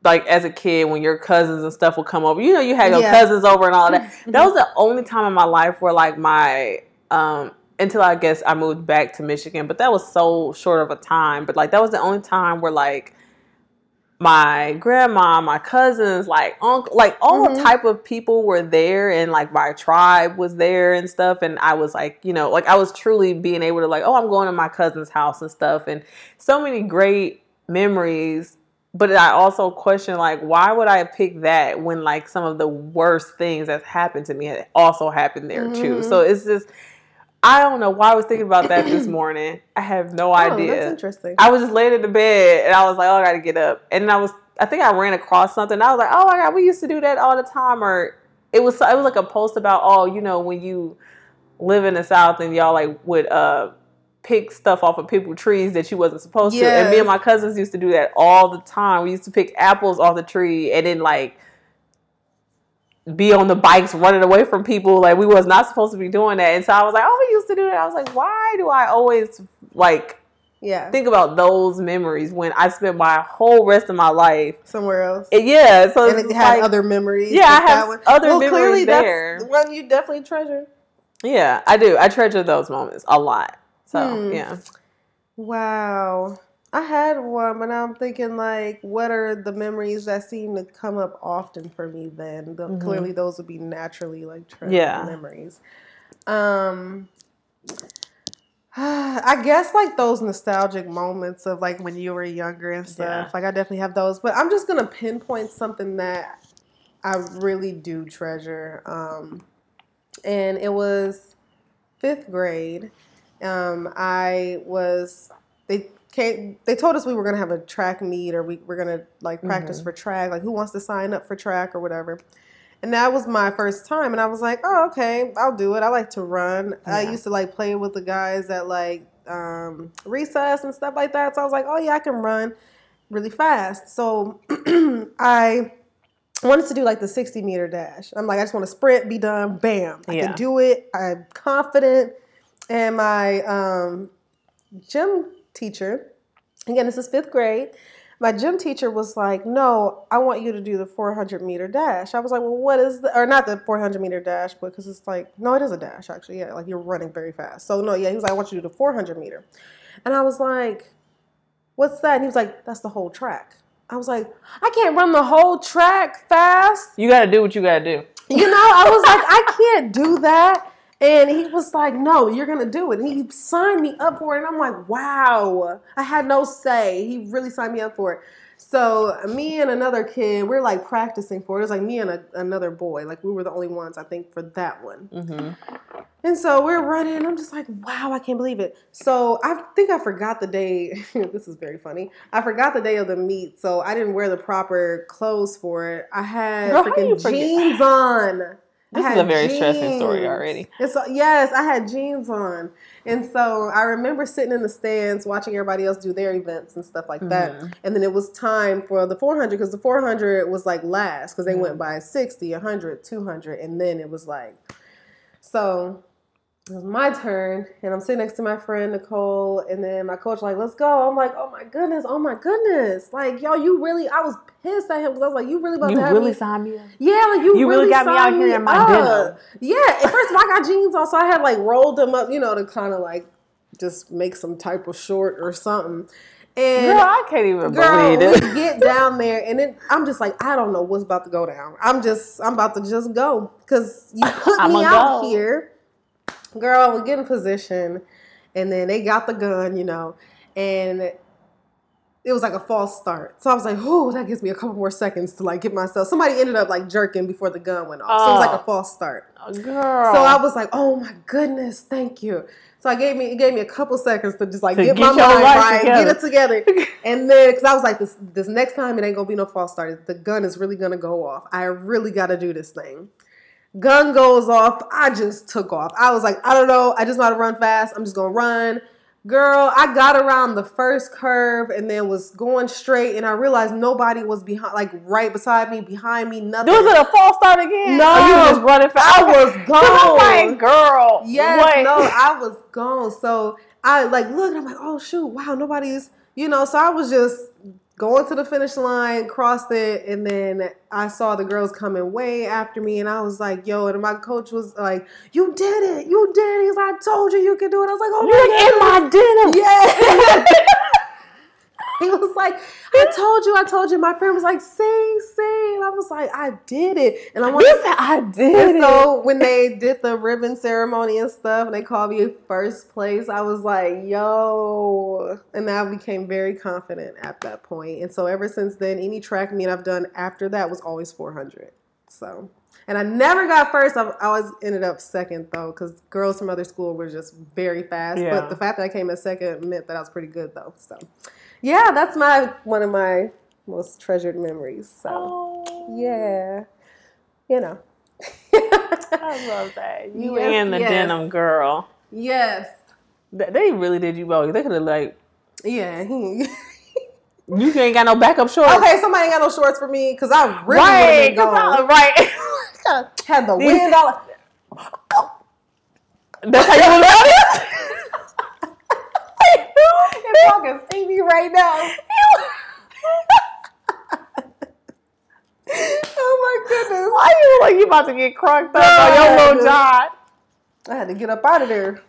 like as a kid when your cousins and stuff will come over, you know, you had your yeah. cousins over and all that. That was the only time in my life where like my, um, until I guess I moved back to Michigan, but that was so short of a time. But like, that was the only time where like my grandma, my cousins, like uncle, like all mm-hmm. type of people were there, and like my tribe was there and stuff. And I was like, you know, like I was truly being able to like, oh, I'm going to my cousin's house and stuff. And so many great memories. But I also question, like, why would I pick that when like some of the worst things that's happened to me had also happened there mm-hmm. too. So it's just, I don't know why I was thinking about that this morning. I have no oh, idea. That's interesting. I was just laying in the bed and I was like, oh, I gotta get up. And I was, I think I ran across something. I was like, oh my God, we used to do that all the time. Or it was, it was like a post about, oh, you know, when you live in the South and y'all like would uh, pick stuff off of people's trees that you wasn't supposed yes. to. And me and my cousins used to do that all the time. We used to pick apples off the tree and then like be on the bikes running away from people. Like we was not supposed to be doing that. And so I was like, oh, we used to do that. I was like, why do I always like yeah. think about those memories when I spent my whole rest of my life somewhere else? And yeah. So and it had like, other memories. Yeah, I have that other well, memories clearly there. That's one you definitely treasure. Yeah, I do. I treasure those moments a lot. So hmm. yeah. Wow. I had one, but now I'm thinking, like, what are the memories that seem to come up often for me then? The, mm-hmm. Clearly, those would be naturally, like, treasured yeah. memories. Um, I guess, like, those nostalgic moments of, like, when you were younger and stuff. Yeah. Like, I definitely have those. But I'm just going to pinpoint something that I really do treasure. Um, and it was fifth grade. Um, I was... they. Came, they told us we were going to have a track meet or we were going to like practice mm-hmm. for track. Like who wants to sign up for track or whatever. And that was my first time. And I was like, oh, okay, I'll do it. I like to run. Yeah. I used to like play with the guys at like um, recess and stuff like that. So I was like, oh yeah, I can run really fast. So I wanted to do like the sixty meter dash. I'm like, I just want to sprint, be done. Bam. I yeah. can do it. I'm confident. And my um, gym teacher, again, this is fifth grade, my gym teacher was like, no, I want you to do the four hundred meter dash. I was like, well, what is the, or not the four hundred meter dash, but because it's like, no, it is a dash actually. Yeah, like you're running very fast. So no, yeah, he was like, I want you to do the four hundred meter. And I was like, what's that? And he was like, that's the whole track. I was like, I can't run the whole track fast. You got to do what you got to do. You know, I was like, I can't do that. And he was like, no, you're going to do it. And he signed me up for it. And I'm like, wow, I had no say. He really signed me up for it. So me and another kid, we're like practicing for it. It was like me and a, another boy. Like we were the only ones, I think, for that one. Mm-hmm. And so we're running. And I'm just like, wow, I can't believe it. So I think I forgot the day. This is very funny. I forgot the day of the meet. So I didn't wear the proper clothes for it. I had Girl, freaking jeans on. This is a very jeans. Stressing story already. And so, yes, I had jeans on. And so I remember sitting in the stands watching everybody else do their events and stuff like mm-hmm. that. And then it was time for the four hundred because the four hundred was like last because they mm-hmm. went by sixty, one hundred, two hundred. And then it was like, so it was my turn. And I'm sitting next to my friend, Nicole. And then my coach like, let's go. I'm like, oh, my goodness. Oh, my goodness. Like, y'all, you really, I was pissed at him because I was like, you really about you to have really me. You really signed me up. Yeah, like you, you really, really got me out me here in my dinner. Yeah, at first of all, I got jeans on, so I had like rolled them up, you know, to kind of like just make some type of short or something. And girl, I can't even girl, believe it. We get down there, and then I'm just like, I don't know what's about to go down. I'm just, I'm about to just go because you put me out go. Here. Girl, we get in position, and then they got the gun, you know, and it was like a false start. So I was like, oh, that gives me a couple more seconds to like get myself. Somebody ended up like jerking before the gun went off. Oh. So it was like a false start. Oh, girl. So I was like, oh my goodness, thank you. So I gave me, it gave me a couple seconds to just like to get, get my mind right, together. get it together. And then, because I was like, this this next time it ain't going to be no false start. The gun is really going to go off. I really got to do this thing. Gun goes off. I just took off. I was like, I don't know. I just know how to run fast. I'm just going to run. Girl, I got around the first curve and then was going straight, and I realized nobody was behind, like right beside me, behind me, nothing. Was it a false start again? No, or you was running fast. I was gone. I'm like, girl, yes, what? No, I was gone. So I like looked. I'm like, oh shoot, wow, nobody's, you know. So I was just going to the finish line, crossed it, and then I saw the girls coming way after me, and I was like, yo, and my coach was like, you did it, you did it. He's like, I told you you could do it. I was like, oh my God. You in my dinner. Yeah. He was like, I told you, I told you. My friend was like, sing, sing. And I was like, I did it. And I wanted to say, I did it. So when they did the ribbon ceremony and stuff, and they called me first place, I was like, yo. And I became very confident at that point. And so ever since then, any track meet I've done after that was always four hundred. So, and I never got first. I always ended up second, though, because girls from other school were just very fast. Yeah. But the fact that I came in second meant that I was pretty good, though. So. Yeah, that's my one of my most treasured memories. So, oh. Yeah, you know. I love that. You yes, and the yes. denim girl. Yes. They really did you well. They could have like. Yeah. You ain't got no backup shorts. Okay, somebody ain't got no shorts for me because I really right, been gone. Right. Had the wind all. That's how you love it. If y'all can see me right now. Oh my goodness. Why you like you about to get cranked up on your little job? I had to get up out of there.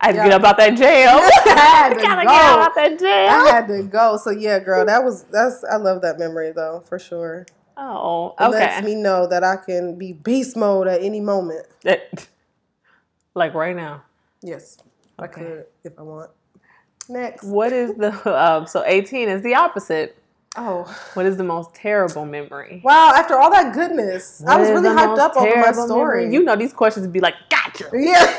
I had to get up out that jail. I had to go. Gotta get out that jail. I had to go. So yeah, girl, that was that's I love that memory though, for sure. Oh, okay. It lets me know that I can be beast mode at any moment. Like right now. Yes. Okay. I could if I want. Next. What is the, um, so eighteen is the opposite. Oh. What is the most terrible memory? Wow, after all that goodness, what I was really hyped up over my story. Memory? You know these questions would be like, gotcha. Yeah.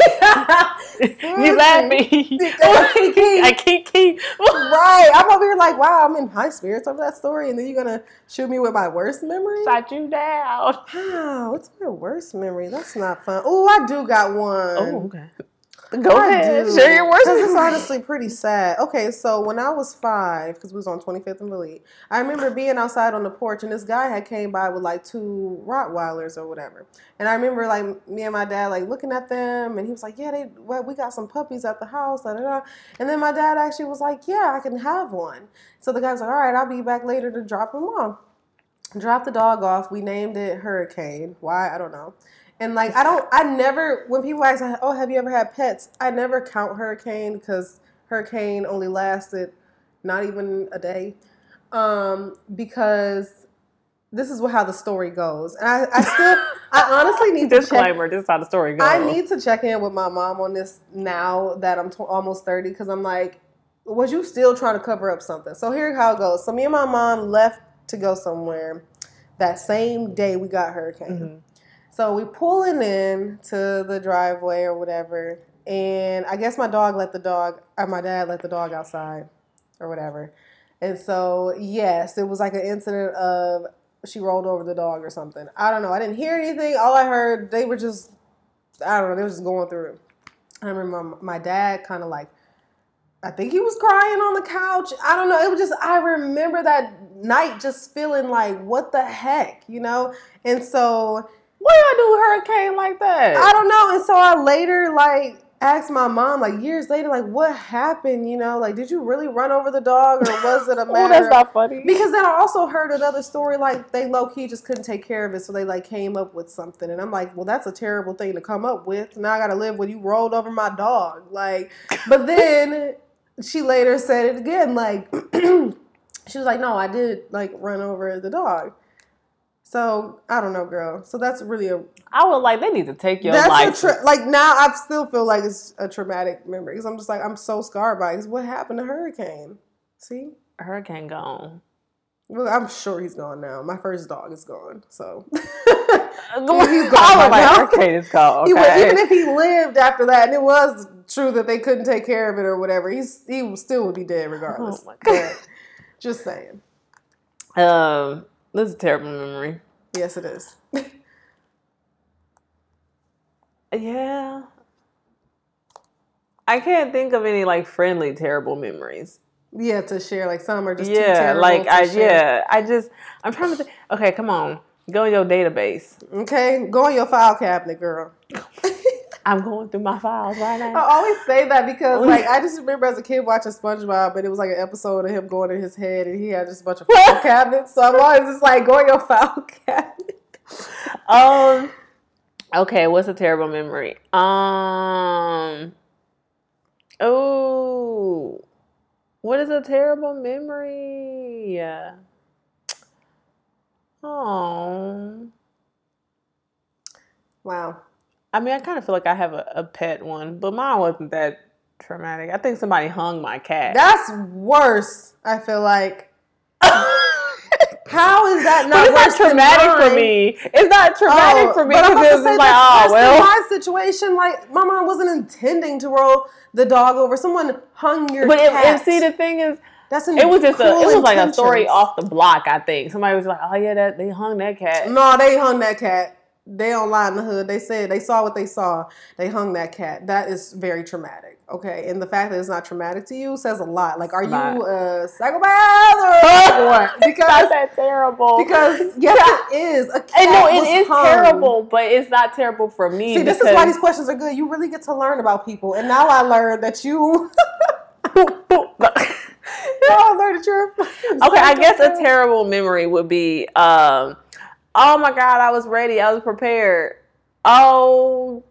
You laugh at me. I can't keep. Right. I'm over here like, wow, I'm in high spirits over that story, and then you're going to shoot me with my worst memory? Shot you down. Wow, what's my worst memory? That's not fun. Oh, I do got one. Oh, okay. Go I ahead. Do. Share your words. This is honestly pretty sad. Okay, so when I was five, because we was on twenty-fifth and Valley, I remember being outside on the porch, and this guy had came by with like two Rottweilers or whatever. And I remember like me and my dad like looking at them, and he was like, "Yeah, they well, we got some puppies at the house." Da, da, da. And then my dad actually was like, "Yeah, I can have one." So the guy was like, "All right, I'll be back later to drop him off." Drop the dog off. We named it Hurricane. Why? I don't know. And, like, I don't, I never, when people ask, oh, have you ever had pets? I never count Hurricane because Hurricane only lasted not even a day um, because this is how the story goes. And I, I still, I honestly need to Disclaimer, check. This is how the story goes. I need to check in with my mom on this now that I'm t- almost thirty because I'm like, was you still trying to cover up something? So here's how it goes. So me and my mom left to go somewhere that same day we got Hurricane. Mm-hmm. So we pulling in to the driveway or whatever, and I guess my dog let the dog, or my dad let the dog outside or whatever. And so, yes, it was like an incident of she rolled over the dog or something. I don't know. I didn't hear anything. All I heard, they were just, I don't know, they were just going through. I remember my, my dad kind of like, I think he was crying on the couch. I don't know. It was just, I remember that night just feeling like, what the heck, you know? And so... Why y'all do Hurricane like that? I don't know. And so I later, like, asked my mom, like, years later, like, what happened, you know? Like, did you really run over the dog or was it a matter? Oh, that's not funny. Because then I also heard another story, like, they low-key just couldn't take care of it, so they, like, came up with something. And I'm like, well, that's a terrible thing to come up with. Now I got to live when you rolled over my dog. Like, but then she later said it again, like, she was like, no, I did, like, run over the dog. So, I don't know, girl. So, that's really a... I would like, they need to take your that's life. Tra- like, now I still feel like it's a traumatic memory. Because I'm just like, I'm so scarred by it. What happened to Hurricane? See? Hurricane gone. Well, I'm sure he's gone now. My first dog is gone, so he's gone. Right now. Hurricane is gone. Okay. He was, even if he lived after that, and it was true that they couldn't take care of it or whatever, he's he still would be dead regardless. Oh my God. Just saying. Um, this is a terrible memory. Yes, it is. Yeah, I can't think of any like friendly terrible memories. Yeah, to share, like some are just yeah, too terrible like to I share. yeah, I just I'm trying to think. Okay, come on, go in your database. Okay, go in your file cabinet, girl. I'm going through my files right now. I always say that because like I just remember as a kid watching SpongeBob, and it was like an episode of him going in his head, and he had just a bunch of file cabinets. So I'm always just like, go in your file cabinet. Um. Okay, what's a terrible memory? Um. Oh. What is a terrible memory? Yeah. Oh. Wow. I mean, I kind of feel like I have a, a pet one, but mine wasn't that traumatic. I think somebody hung my cat. That's worse, I feel like. How is that not, it's worse not traumatic for me? It's not traumatic oh, for me because it's like, oh, well. In my situation, like, my mom wasn't intending to roll the dog over. Someone hung your but cat. But see, the thing is, that's it was just a, it was like a story off the block, I think. Somebody was like, oh, yeah, that they hung that cat. No, they hung that cat. They don't lie in the hood. They said they saw what they saw. They hung that cat. That is very traumatic. Okay, and the fact that it's not traumatic to you says a lot. Like, are not. you a psychopath or what? Because it's not that terrible. Because yes, it is. A cat and no, it was is hung. terrible, but it's not terrible for me. See, this is why these questions are good. You really get to learn about people, and now I learned that you. Now I learned that you're. Okay, I guess a terrible memory would be. Um, Oh my God, I was ready. I was prepared. Oh,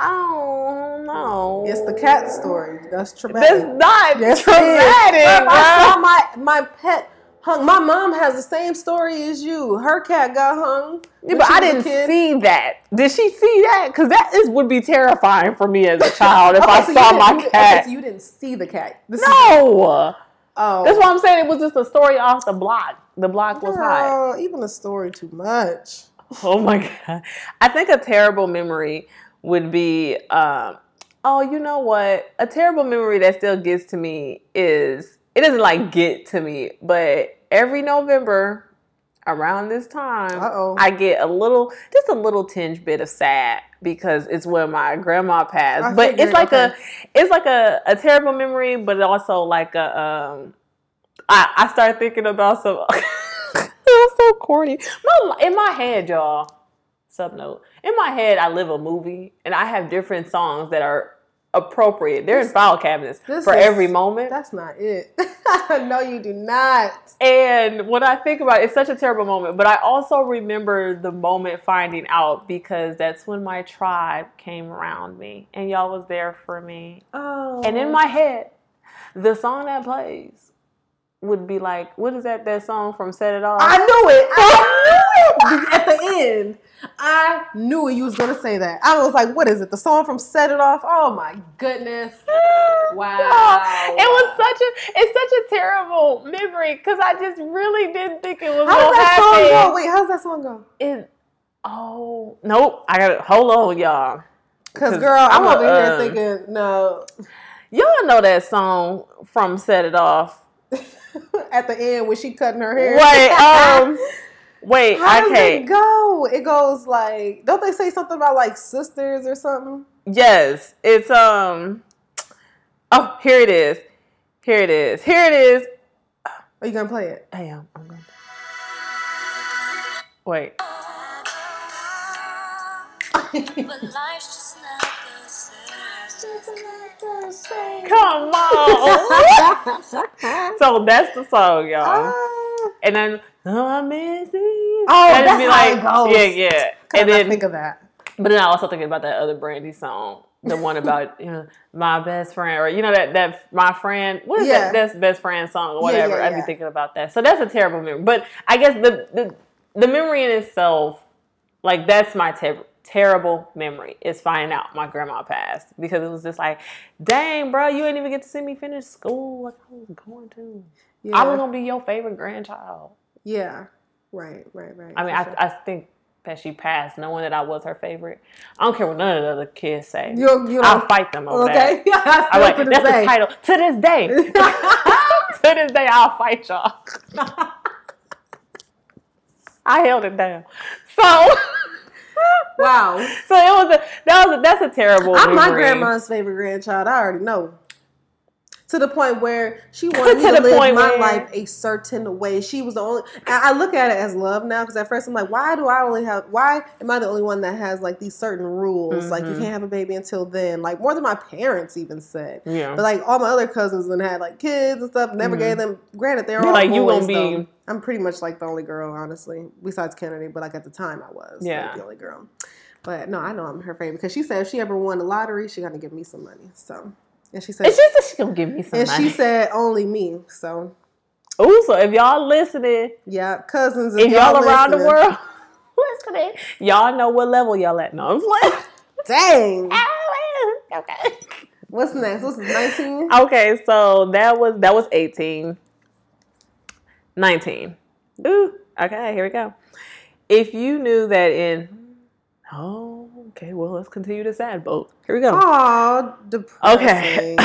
oh no. It's the cat story. That's traumatic. That's not yes, traumatic. It is. I saw my, my pet hung. My mom has the same story as you. Her cat got hung. Yeah, but I didn't see that. Did she see that? Because that is would be terrifying for me as a child if okay, I so saw my cat. Okay, so you didn't see the cat. This no. Is- Oh. That's why I'm saying it was just a story off the block. The block was hot. Even a story too much. Oh my God. I think a terrible memory would be, um, oh, you know what? A terrible memory that still gets to me is, it doesn't like get to me, but every November around this time, Uh-oh. I get a little, just a little tinge bit of sad because it's when my grandma passed. I but figured, it's like okay. a, it's like a, a terrible memory, but also like a, um, I, I start thinking about some, it was so corny. My, in my head, y'all, sub note, in my head, I live a movie and I have different songs that are appropriate. They're this, in file cabinets for is, every moment. That's not it. No, you do not. And when I think about it, it's such a terrible moment, but I also remember the moment finding out because that's when my tribe came around me and y'all was there for me. Oh. And in my head, the song that plays would be like, what is that, that song from Set It Off? I knew it. I knew it. At the end, I knew you was going to say that. I was like, what is it? The song from Set It Off? Oh, my goodness. Wow. It was such a, it's such a terrible memory because I just really didn't think it was going to happen. How does that song go? Wait, how does that song go? It, oh, nope. I got it. Hold on, y'all. Because, girl, I'm, I'm over uh, here thinking, no. Y'all know that song from Set It Off. At the end when she cutting her hair. Wait, um, wait, how does it go? It goes like, don't they say something about like sisters or something? Yes, it's um. Oh, here it is. Here it is. Here it is. Are you gonna play it? I am. I'm gonna. Wait. Come on. So that's the song, y'all. Uh, and then oh, I'm missing. Oh, that's be like, how it goes. Yeah, yeah. Could and then think of that. But then I also thinking about that other Brandy song, the one about you know my best friend, or you know that that my friend. What is yeah. that? That's best friend song or whatever. Yeah, yeah, yeah. I'd be thinking about that. So that's a terrible memory. But I guess the the, the memory in itself, like that's my terrible. Terrible memory is finding out my grandma passed because it was just like, dang, bro, you didn't even get to see me finish school like I was going to. Yeah. I was going to be your favorite grandchild. Yeah. Right, right, right. I mean, I, sure. I think that she passed knowing that I was her favorite. I don't care what none of the other kids say. You're, you're, I'll fight them over okay. that. I like, that's the title. To this day. To this day, I'll fight y'all. I held it down. So... Wow. So it was a that was a, that's a terrible. I'm memory. My grandma's favorite grandchild. I already know. To the point where she wanted to, to live my where... life a certain way. She was the only. I look at it as love now because at first I'm like, why do I only have? Why am I the only one that has like these certain rules? Mm-hmm. Like you can't have a baby until then. Like more than my parents even said. Yeah. But like all my other cousins and had like kids and stuff. Never mm-hmm. gave them. Granted, they're all like boys, you gonna be. Though. I'm pretty much like the only girl, honestly, besides Kennedy. But like at the time, I was yeah. like the only girl. But no, I know I'm her favorite because she said if she ever won the lottery, she gonna give me some money. So. And she said, it's just that she's going to give me some and money. And she said, only me. So. Oh, so if y'all listening. Yeah, cousins. If, if y'all, y'all around the world listening. Y'all know what level y'all at. No, I'm playing. Dang. Okay. What's next? What's nineteen? Okay, so that was that was eighteen. nineteen. Ooh, okay, here we go. If you knew that in... Oh. Okay, well, let's continue this ad boat. Here we go. Aw, depressing. Okay.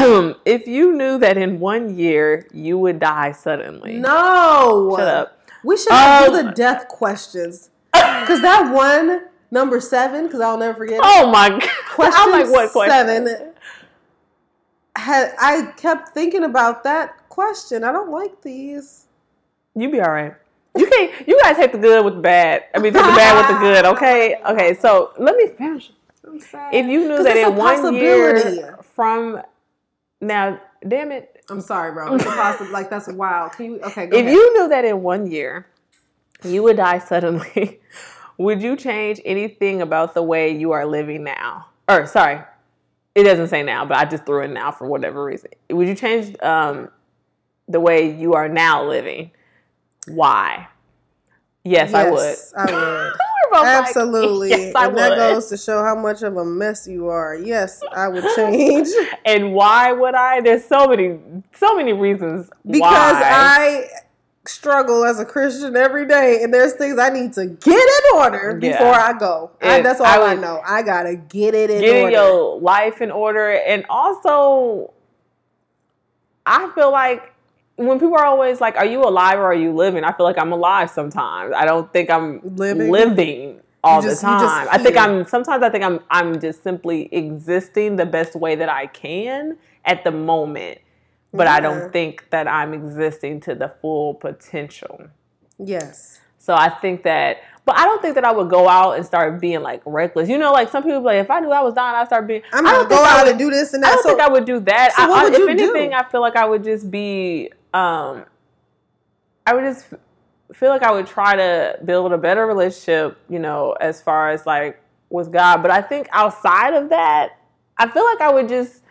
If you knew that in one year you would die suddenly. No. Shut up. We should um, do the death questions. Because that one, number seven, because I'll never forget. Oh, my God. Question I'm like, what question? Seven. Had, I kept thinking about that question. I don't like these. You be all right. You can't. You gotta take the good with the bad. I mean, take the bad with the good. Okay. Okay. So let me finish. I'm sad. If you knew that in one year from now, damn it. I'm sorry, bro. It's impossible. Like that's wild. Can you? Okay. Go if ahead. You knew that in one year you would die suddenly, would you change anything about the way you are living now? Or sorry, it doesn't say now, but I just threw in now for whatever reason. Would you change um, the way you are now living? Why? Yes, yes, I would. I would. Absolutely. Like, yes, I and would. That goes to show how much of a mess you are. Yes, I would change. And why would I? There's so many, so many reasons. Because why. I struggle as a Christian every day, and there's things I need to get in order yeah. before I go. I, that's all I, would, I know. I gotta get it in get order. Get your life in order, and also, I feel like. When people are always like, are you alive or are you living? I feel like I'm alive sometimes. I don't think I'm living, living all just, the time. I think I'm, sometimes I think I'm I'm just simply existing the best way that I can at the moment. But yeah. I don't think that I'm existing to the full potential. Yes. So I think that, but I don't think that I would go out and start being like reckless. You know, like some people be like, if I knew I was dying, I'd start being, I'm going to go out would, and do this and that. I don't so, think I would do that. So what I, would I, you if anything, do? I feel like I would just be... Um, I would just feel like I would try to build a better relationship, you know, as far as like with God. But I think outside of that, I feel like I would just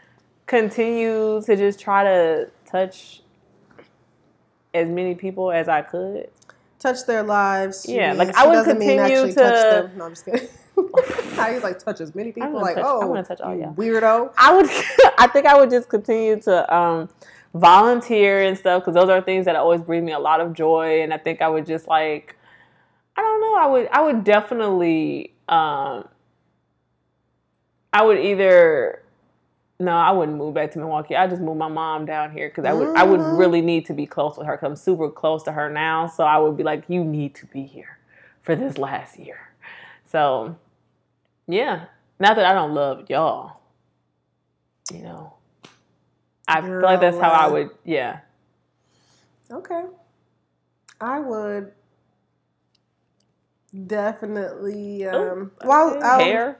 continue to just try to touch as many people as I could. Touch their lives. Yeah, means, like I would continue to. Touch them. No, I'm just kidding. How you like touch as many people? Like, touch, oh, I want to touch all y'all. Weirdo. I would. I think I would just continue to. Um, volunteer and stuff because those are things that always bring me a lot of joy, and I think I would just like I don't know I would I would definitely um I would either no I wouldn't move back to Milwaukee. I just moved my mom down here because I would mm-hmm. I would really need to be close with her because I'm super close to her now, so I would be like you need to be here for this last year. So yeah, not that I don't love y'all, you know, I Girl, feel like that's how I would, yeah. Okay. I would definitely, um, Ooh, well, I'll, hair.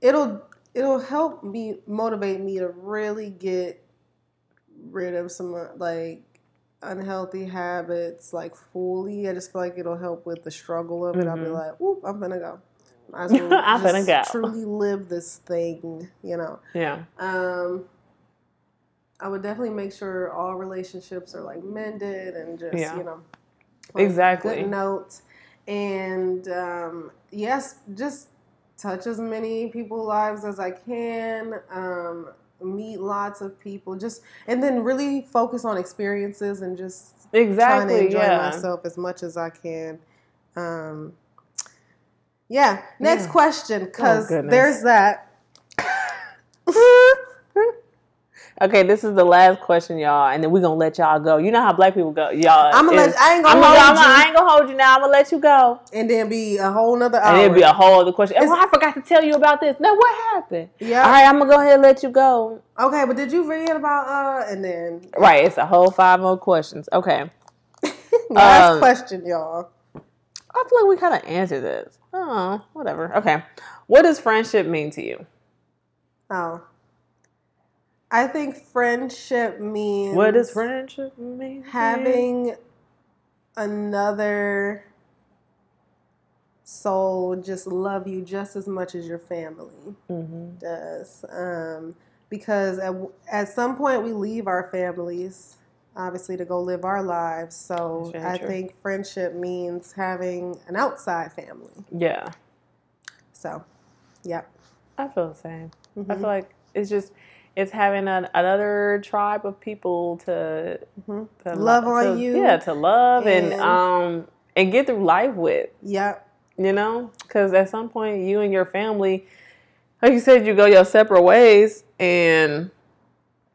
it'll, it'll help me, motivate me to really get rid of some, like, unhealthy habits, like, fully. I just feel like it'll help with the struggle of it. Mm-hmm. I'll be like, whoop, I'm gonna go. I just, I'm gonna go. Truly live this thing, you know. Yeah. Um... I would definitely make sure all relationships are like mended and just, yeah. you know, exactly. good notes. And um, yes, just touch as many people's lives as I can. Um, meet lots of people, just and then really focus on experiences and just exactly, trying to enjoy yeah. myself as much as I can. Um, yeah. Next yeah. question, because oh, there's that. Okay, this is the last question, y'all, and then we're gonna let y'all go. You know how black people go, y'all. I'm gonna let, I ain't gonna I'm hold gonna, you. I ain't gonna hold you now. I'm gonna let you go, and then be a whole nother hour. And it'll be a whole other question. Oh, I forgot to tell you about this. No, what happened? Yeah. All right, I'm gonna go ahead and let you go. Okay, but did you read about uh? And then right, it's a whole five more questions. Okay. Last um, question, y'all. I feel like we kind of answered this. Oh, whatever. Okay, what does friendship mean to you? Oh. I think friendship means... What does friendship mean? Having another soul just love you just as much as your family mm-hmm. does. Um, because at, at some point we leave our families, obviously, to go live our lives. So I true. think friendship means having an outside family. Yeah. So, yep. I feel the same. Mm-hmm. I feel like it's just... It's having an, another tribe of people to, mm-hmm. to love to, on you. Yeah, to love and and, um, and get through life with. Yep. You know? Because at some point, you and your family, like you said, you go your separate ways. And,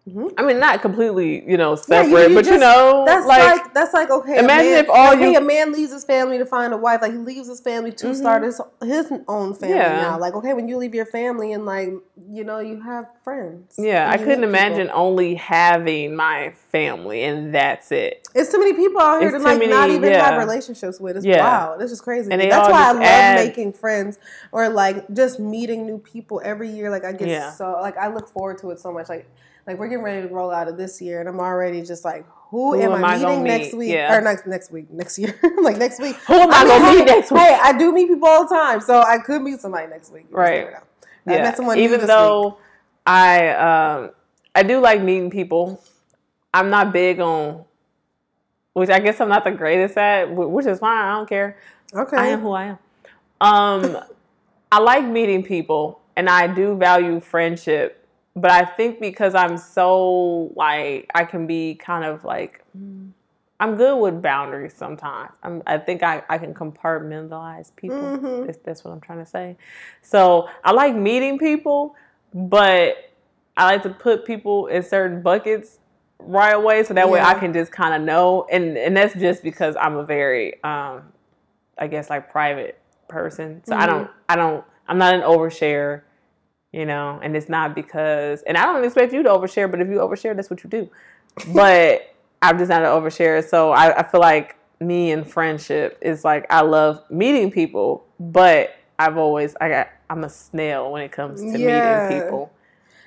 mm-hmm. I mean, not completely, you know, separate. Yeah, you, you but, just, you know, that's like, like... That's like, okay, imagine man, if all like, you... Hey, a man leaves his family to find a wife. Like, he leaves his family to mm-hmm. start his, his own family yeah. now. Like, okay, when you leave your family and, like... You know, you have friends. Yeah, I couldn't imagine people. only having my family and that's it. It's too many people out here it's to like many, not even yeah. have relationships with. It's yeah. wild. It's just crazy. And that's why I love add... making friends or like just meeting new people every year. Like I get yeah. so like I look forward to it so much. Like like we're getting ready to roll out of this year, and I'm already just like, who, who am, am I, I meeting next meet? week yeah. or next next week next year? Like next week, who am I, I gonna meet hey, next week? Hey, I do meet people all the time, so I could meet somebody next week. Right. I yeah. met someone new Even this though week. I um, I do like meeting people. I'm not big on, which I guess I'm not the greatest at, which is fine. I don't care. Okay, I am who I am. Um, I like meeting people, and I do value friendship. But I think because I'm so like I can be kind of like I'm good with boundaries sometimes. I'm, I think I, I can compartmentalize people. Mm-hmm. If that's what I'm trying to say. So I like meeting people, but I like to put people in certain buckets right away. So that yeah. way I can just kind of know. And, and that's just because I'm a very, um, I guess like private person. So mm-hmm. I don't, I don't, I'm not an overshare, you know, and it's not because, and I don't expect you to overshare, but if you overshare, that's what you do. But I'm just not an oversharer, so I, I feel like me and friendship is like I love meeting people, but I've always I got I'm a snail when it comes to yeah. meeting people.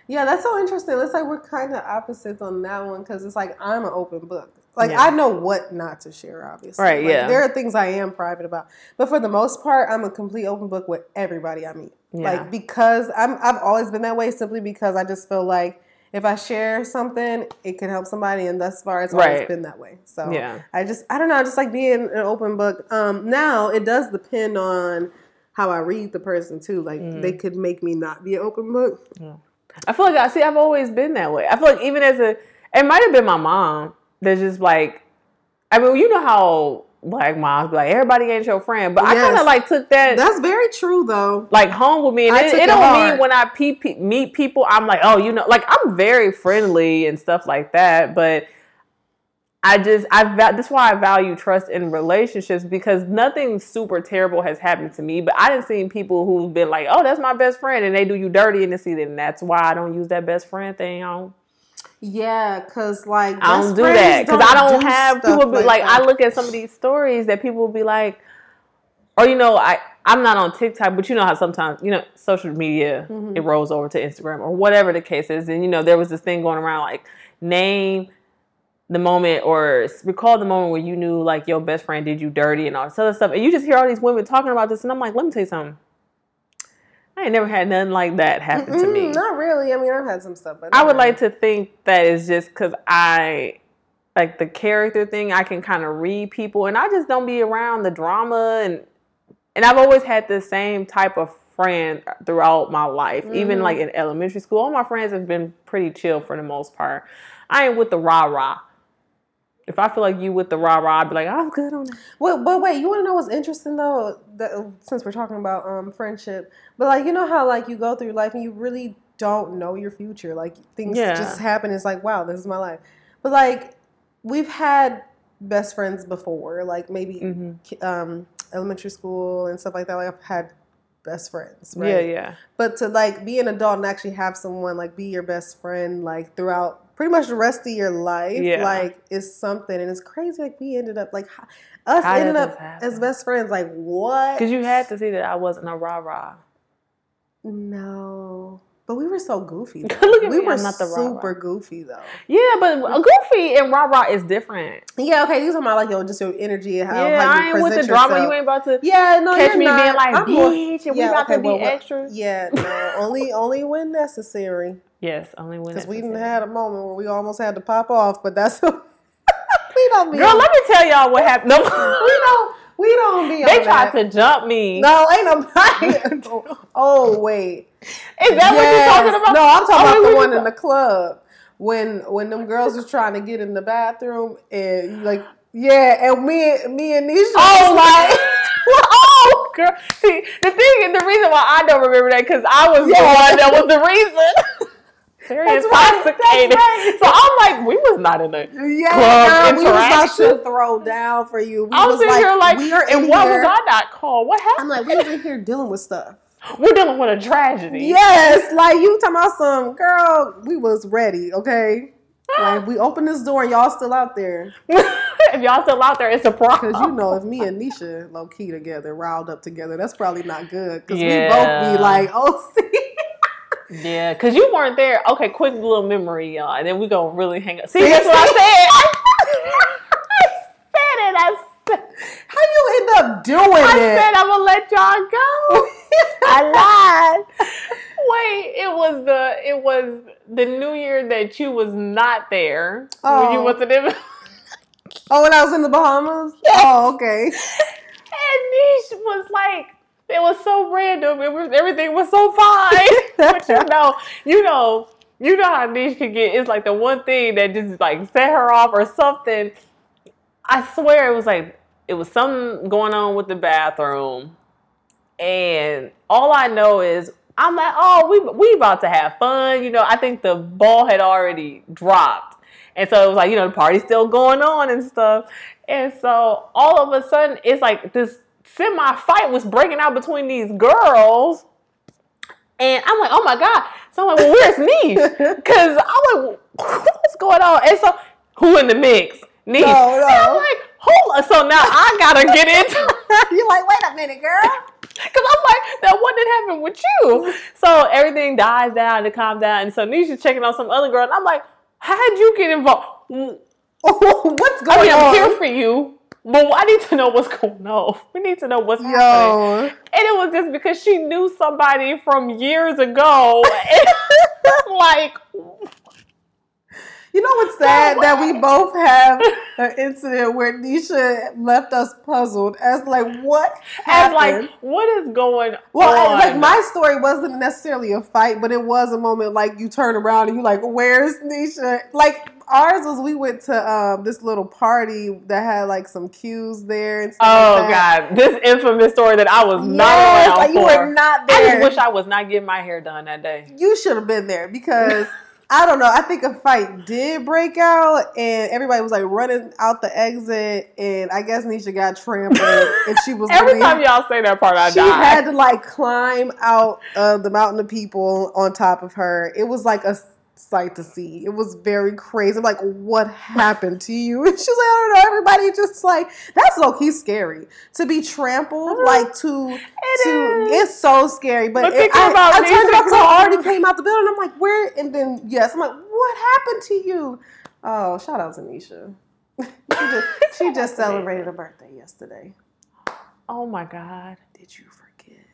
Yeah, that's so interesting. It's like we're kind of opposites on that one because it's like I'm an open book. Like yeah. I know what not to share, obviously. Right? Like, yeah. There are things I am private about, but for the most part, I'm a complete open book with everybody I meet. Yeah. Like because I'm I've always been that way simply because I just feel like. If I share something, it can help somebody, and thus far, it's right. always been that way. So yeah. I just, I don't know, I just like being an open book. Um, now, it does depend on how I read the person, too. Like, mm. they could make me not be an open book. Yeah. I feel like, I see, I've always been that way. I feel like even as a, it might have been my mom that's just like, I mean, you know how black moms be like, everybody ain't your friend. But yes. I kind of, like, took that. That's very true, though. Like, home with me. And it, it, it don't hard. mean when I pe- pe- meet people, I'm like, oh, you know. Like, I'm very friendly and stuff like that. But I just, I va- that's why I value trust in relationships. Because nothing super terrible has happened to me. But I done seen people who've been like, oh, that's my best friend. And they do you dirty in the season. And that's why I don't use that best friend thing on. Yeah, because, like, I don't do that. Because I don't have people be like, I look at some of these stories that people will be like, or, you know, I, I'm not on TikTok, but you know how sometimes, you know, social media, mm-hmm. it rolls over to Instagram or whatever the case is. And, you know, there was this thing going around, like, name the moment or recall the moment where you knew, like, your best friend did you dirty and all this other stuff. And you just hear all these women talking about this. And I'm like, let me tell you something. I ain't never had nothing like that happen Mm-mm, to me. Not really. I mean, I've had some stuff. But I would like to think that it's just because I, like the character thing, I can kind of read people. And I just don't be around the drama. And and I've always had the same type of friend throughout my life. Mm-hmm. Even like in elementary school, all my friends have been pretty chill for the most part. I ain't with the rah-rah. If I feel like you with the rah-rah, I'd be like, I'm good on that. Well, but wait, you want to know what's interesting, though, that, since we're talking about um, friendship? But, like, you know how, like, you go through life and you really don't know your future. Like, things yeah. just happen. It's like, wow, this is my life. But, like, we've had best friends before. Like, maybe mm-hmm. um, elementary school and stuff like that. Like, I've had best friends, right? Yeah, yeah. But to, like, be an adult and actually have someone, like, be your best friend, like, throughout pretty much the rest of your life, yeah. like, it's something. And it's crazy. Like, we ended up, like, us How ended up happen? as best friends. Like, what? Because you had to see that I wasn't a rah-rah. No. But we were so goofy. Look at we me. were not the super rah-rah. goofy, though. Yeah, but goofy and rah-rah is different. Yeah, okay. You talking about, like, yo, just your energy and how, yeah, how you I ain't present with the yourself. Drama. You ain't about to yeah, no, catch me not. being like, I'm bitch, and yeah, we about okay, to be well, extras. Yeah, no. only, only when necessary. Yes, only when because we didn't had a moment where we almost had to pop off, but that's we don't be. Girl, on let that. me tell y'all what happened. No. we don't. We don't be. They on tried that. to jump me. No, ain't nobody. oh, oh wait, is that yes. what you're talking about? No, I'm talking oh, about the one in the club when when them girls was trying to get in the bathroom and like yeah, and me me and Nisha. Oh like. Oh girl, see the thing, the reason why I don't remember that because I was yeah. the one that was the reason. They're that's intoxicated. Right, that's right. So I'm like, we was not in a yeah, club no, we was about to throw down for you. We I was, was in like, here like, we are and why was I not called? What happened? I'm like, we was in here dealing with stuff. We're dealing with a tragedy. Yes, like you talking about some girl. We was ready, okay? Like we opened this door and y'all still out there. If y'all still out there, it's a problem. Because you know, if me and Nisha low key together, riled up together, that's probably not good. Because yeah. we both be like, oh, see. Yeah, because you weren't there. Okay, quick little memory, y'all. And then we're going to really hang up. See, that's what I said. I said it. I said How you end up doing I it? I said I'm going to let y'all go. I lied. Wait, it was the it was the new year that you was not there. Oh. When you wasn't in. Oh, when I was in the Bahamas? Yes. Oh, okay. And Nish was like, it was so random. It was, everything was so fine. But you know, you know, you know how Nisha could get. It's like the one thing that just like set her off or something. I swear it was like, it was something going on with the bathroom. And all I know is I'm like, oh, we, we about to have fun. You know, I think the ball had already dropped. And so it was like, you know, the party's still going on and stuff. And so all of a sudden it's like this semi-fight was breaking out between these girls. And I'm like, oh, my God. So I'm like, well, where's Nish? Because I'm like, what's going on? And so, who in the mix? Nish. No, no. And I'm like, hold on. So now I got to get into it. You're like, wait a minute, girl. Because I'm like, that wouldn't happen with you. So everything dies down to calm down. And so Nish is checking on some other girl. And I'm like, how did you get involved? What's going on? I mean, I'm on? here for you. But I need to know what's going on. We need to know what's Yo. happening. And it was just because she knew somebody from years ago. Like, you know what's sad? That we both have an incident where Nisha left us puzzled as like, what happened? As like, what is going well, on? Well, like my story wasn't necessarily a fight, but it was a moment like you turn around and you're like, where's Nisha? Like. Ours was we went to um, this little party that had like some cues there and stuff. Oh like that. God, this infamous story that I was yes, not around like, for. You were not there. I just wish I was not getting my hair done that day. You should have been there because I don't know. I think a fight did break out and everybody was like running out the exit, and I guess Nisha got trampled and she was every running. time y'all say that part I die. She had to like climb out of the mountain of people on top of her. It was like a sight to see. It was very crazy. I'm like, what happened to you? And she's like, I don't know. Everybody just like, that's low-key scary. To be trampled, uh-huh. like to, it to is. It's so scary. But, but it, I, about I, I turned it up because I already came out the building. I'm like, where? And then, yes, I'm like, what happened to you? Oh, shout out to Nisha. she just, she just celebrated her birthday yesterday. Oh my God. Did you forget?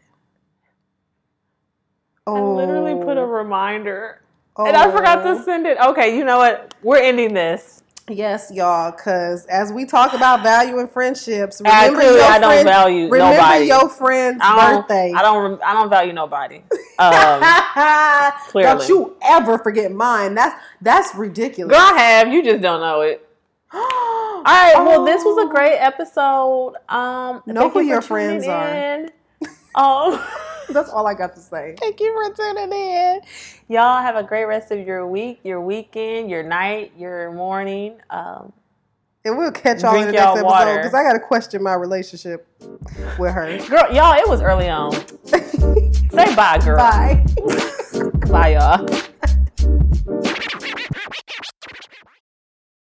Oh. I literally put a reminder. Oh. And I forgot to send it. Okay, you know what? We're ending this. Yes, y'all, because as we talk about valuing friendships, remember I, your I don't friend, value remember nobody. Your friend's I birthday. I don't. I don't value nobody. Um, clearly, don't you ever forget mine? That's that's ridiculous. Girl, I have. You just don't know it. All right. Oh. Well, this was a great episode. Um, know who you your friends are. Oh, um, that's all I got to say. Thank you for tuning in. Y'all have a great rest of your week, your weekend, your night, your morning. Um, and we'll catch y'all in the next episode because I got to question my relationship with her. Girl, y'all, it was early on. Say bye, girl. Bye. Bye, y'all.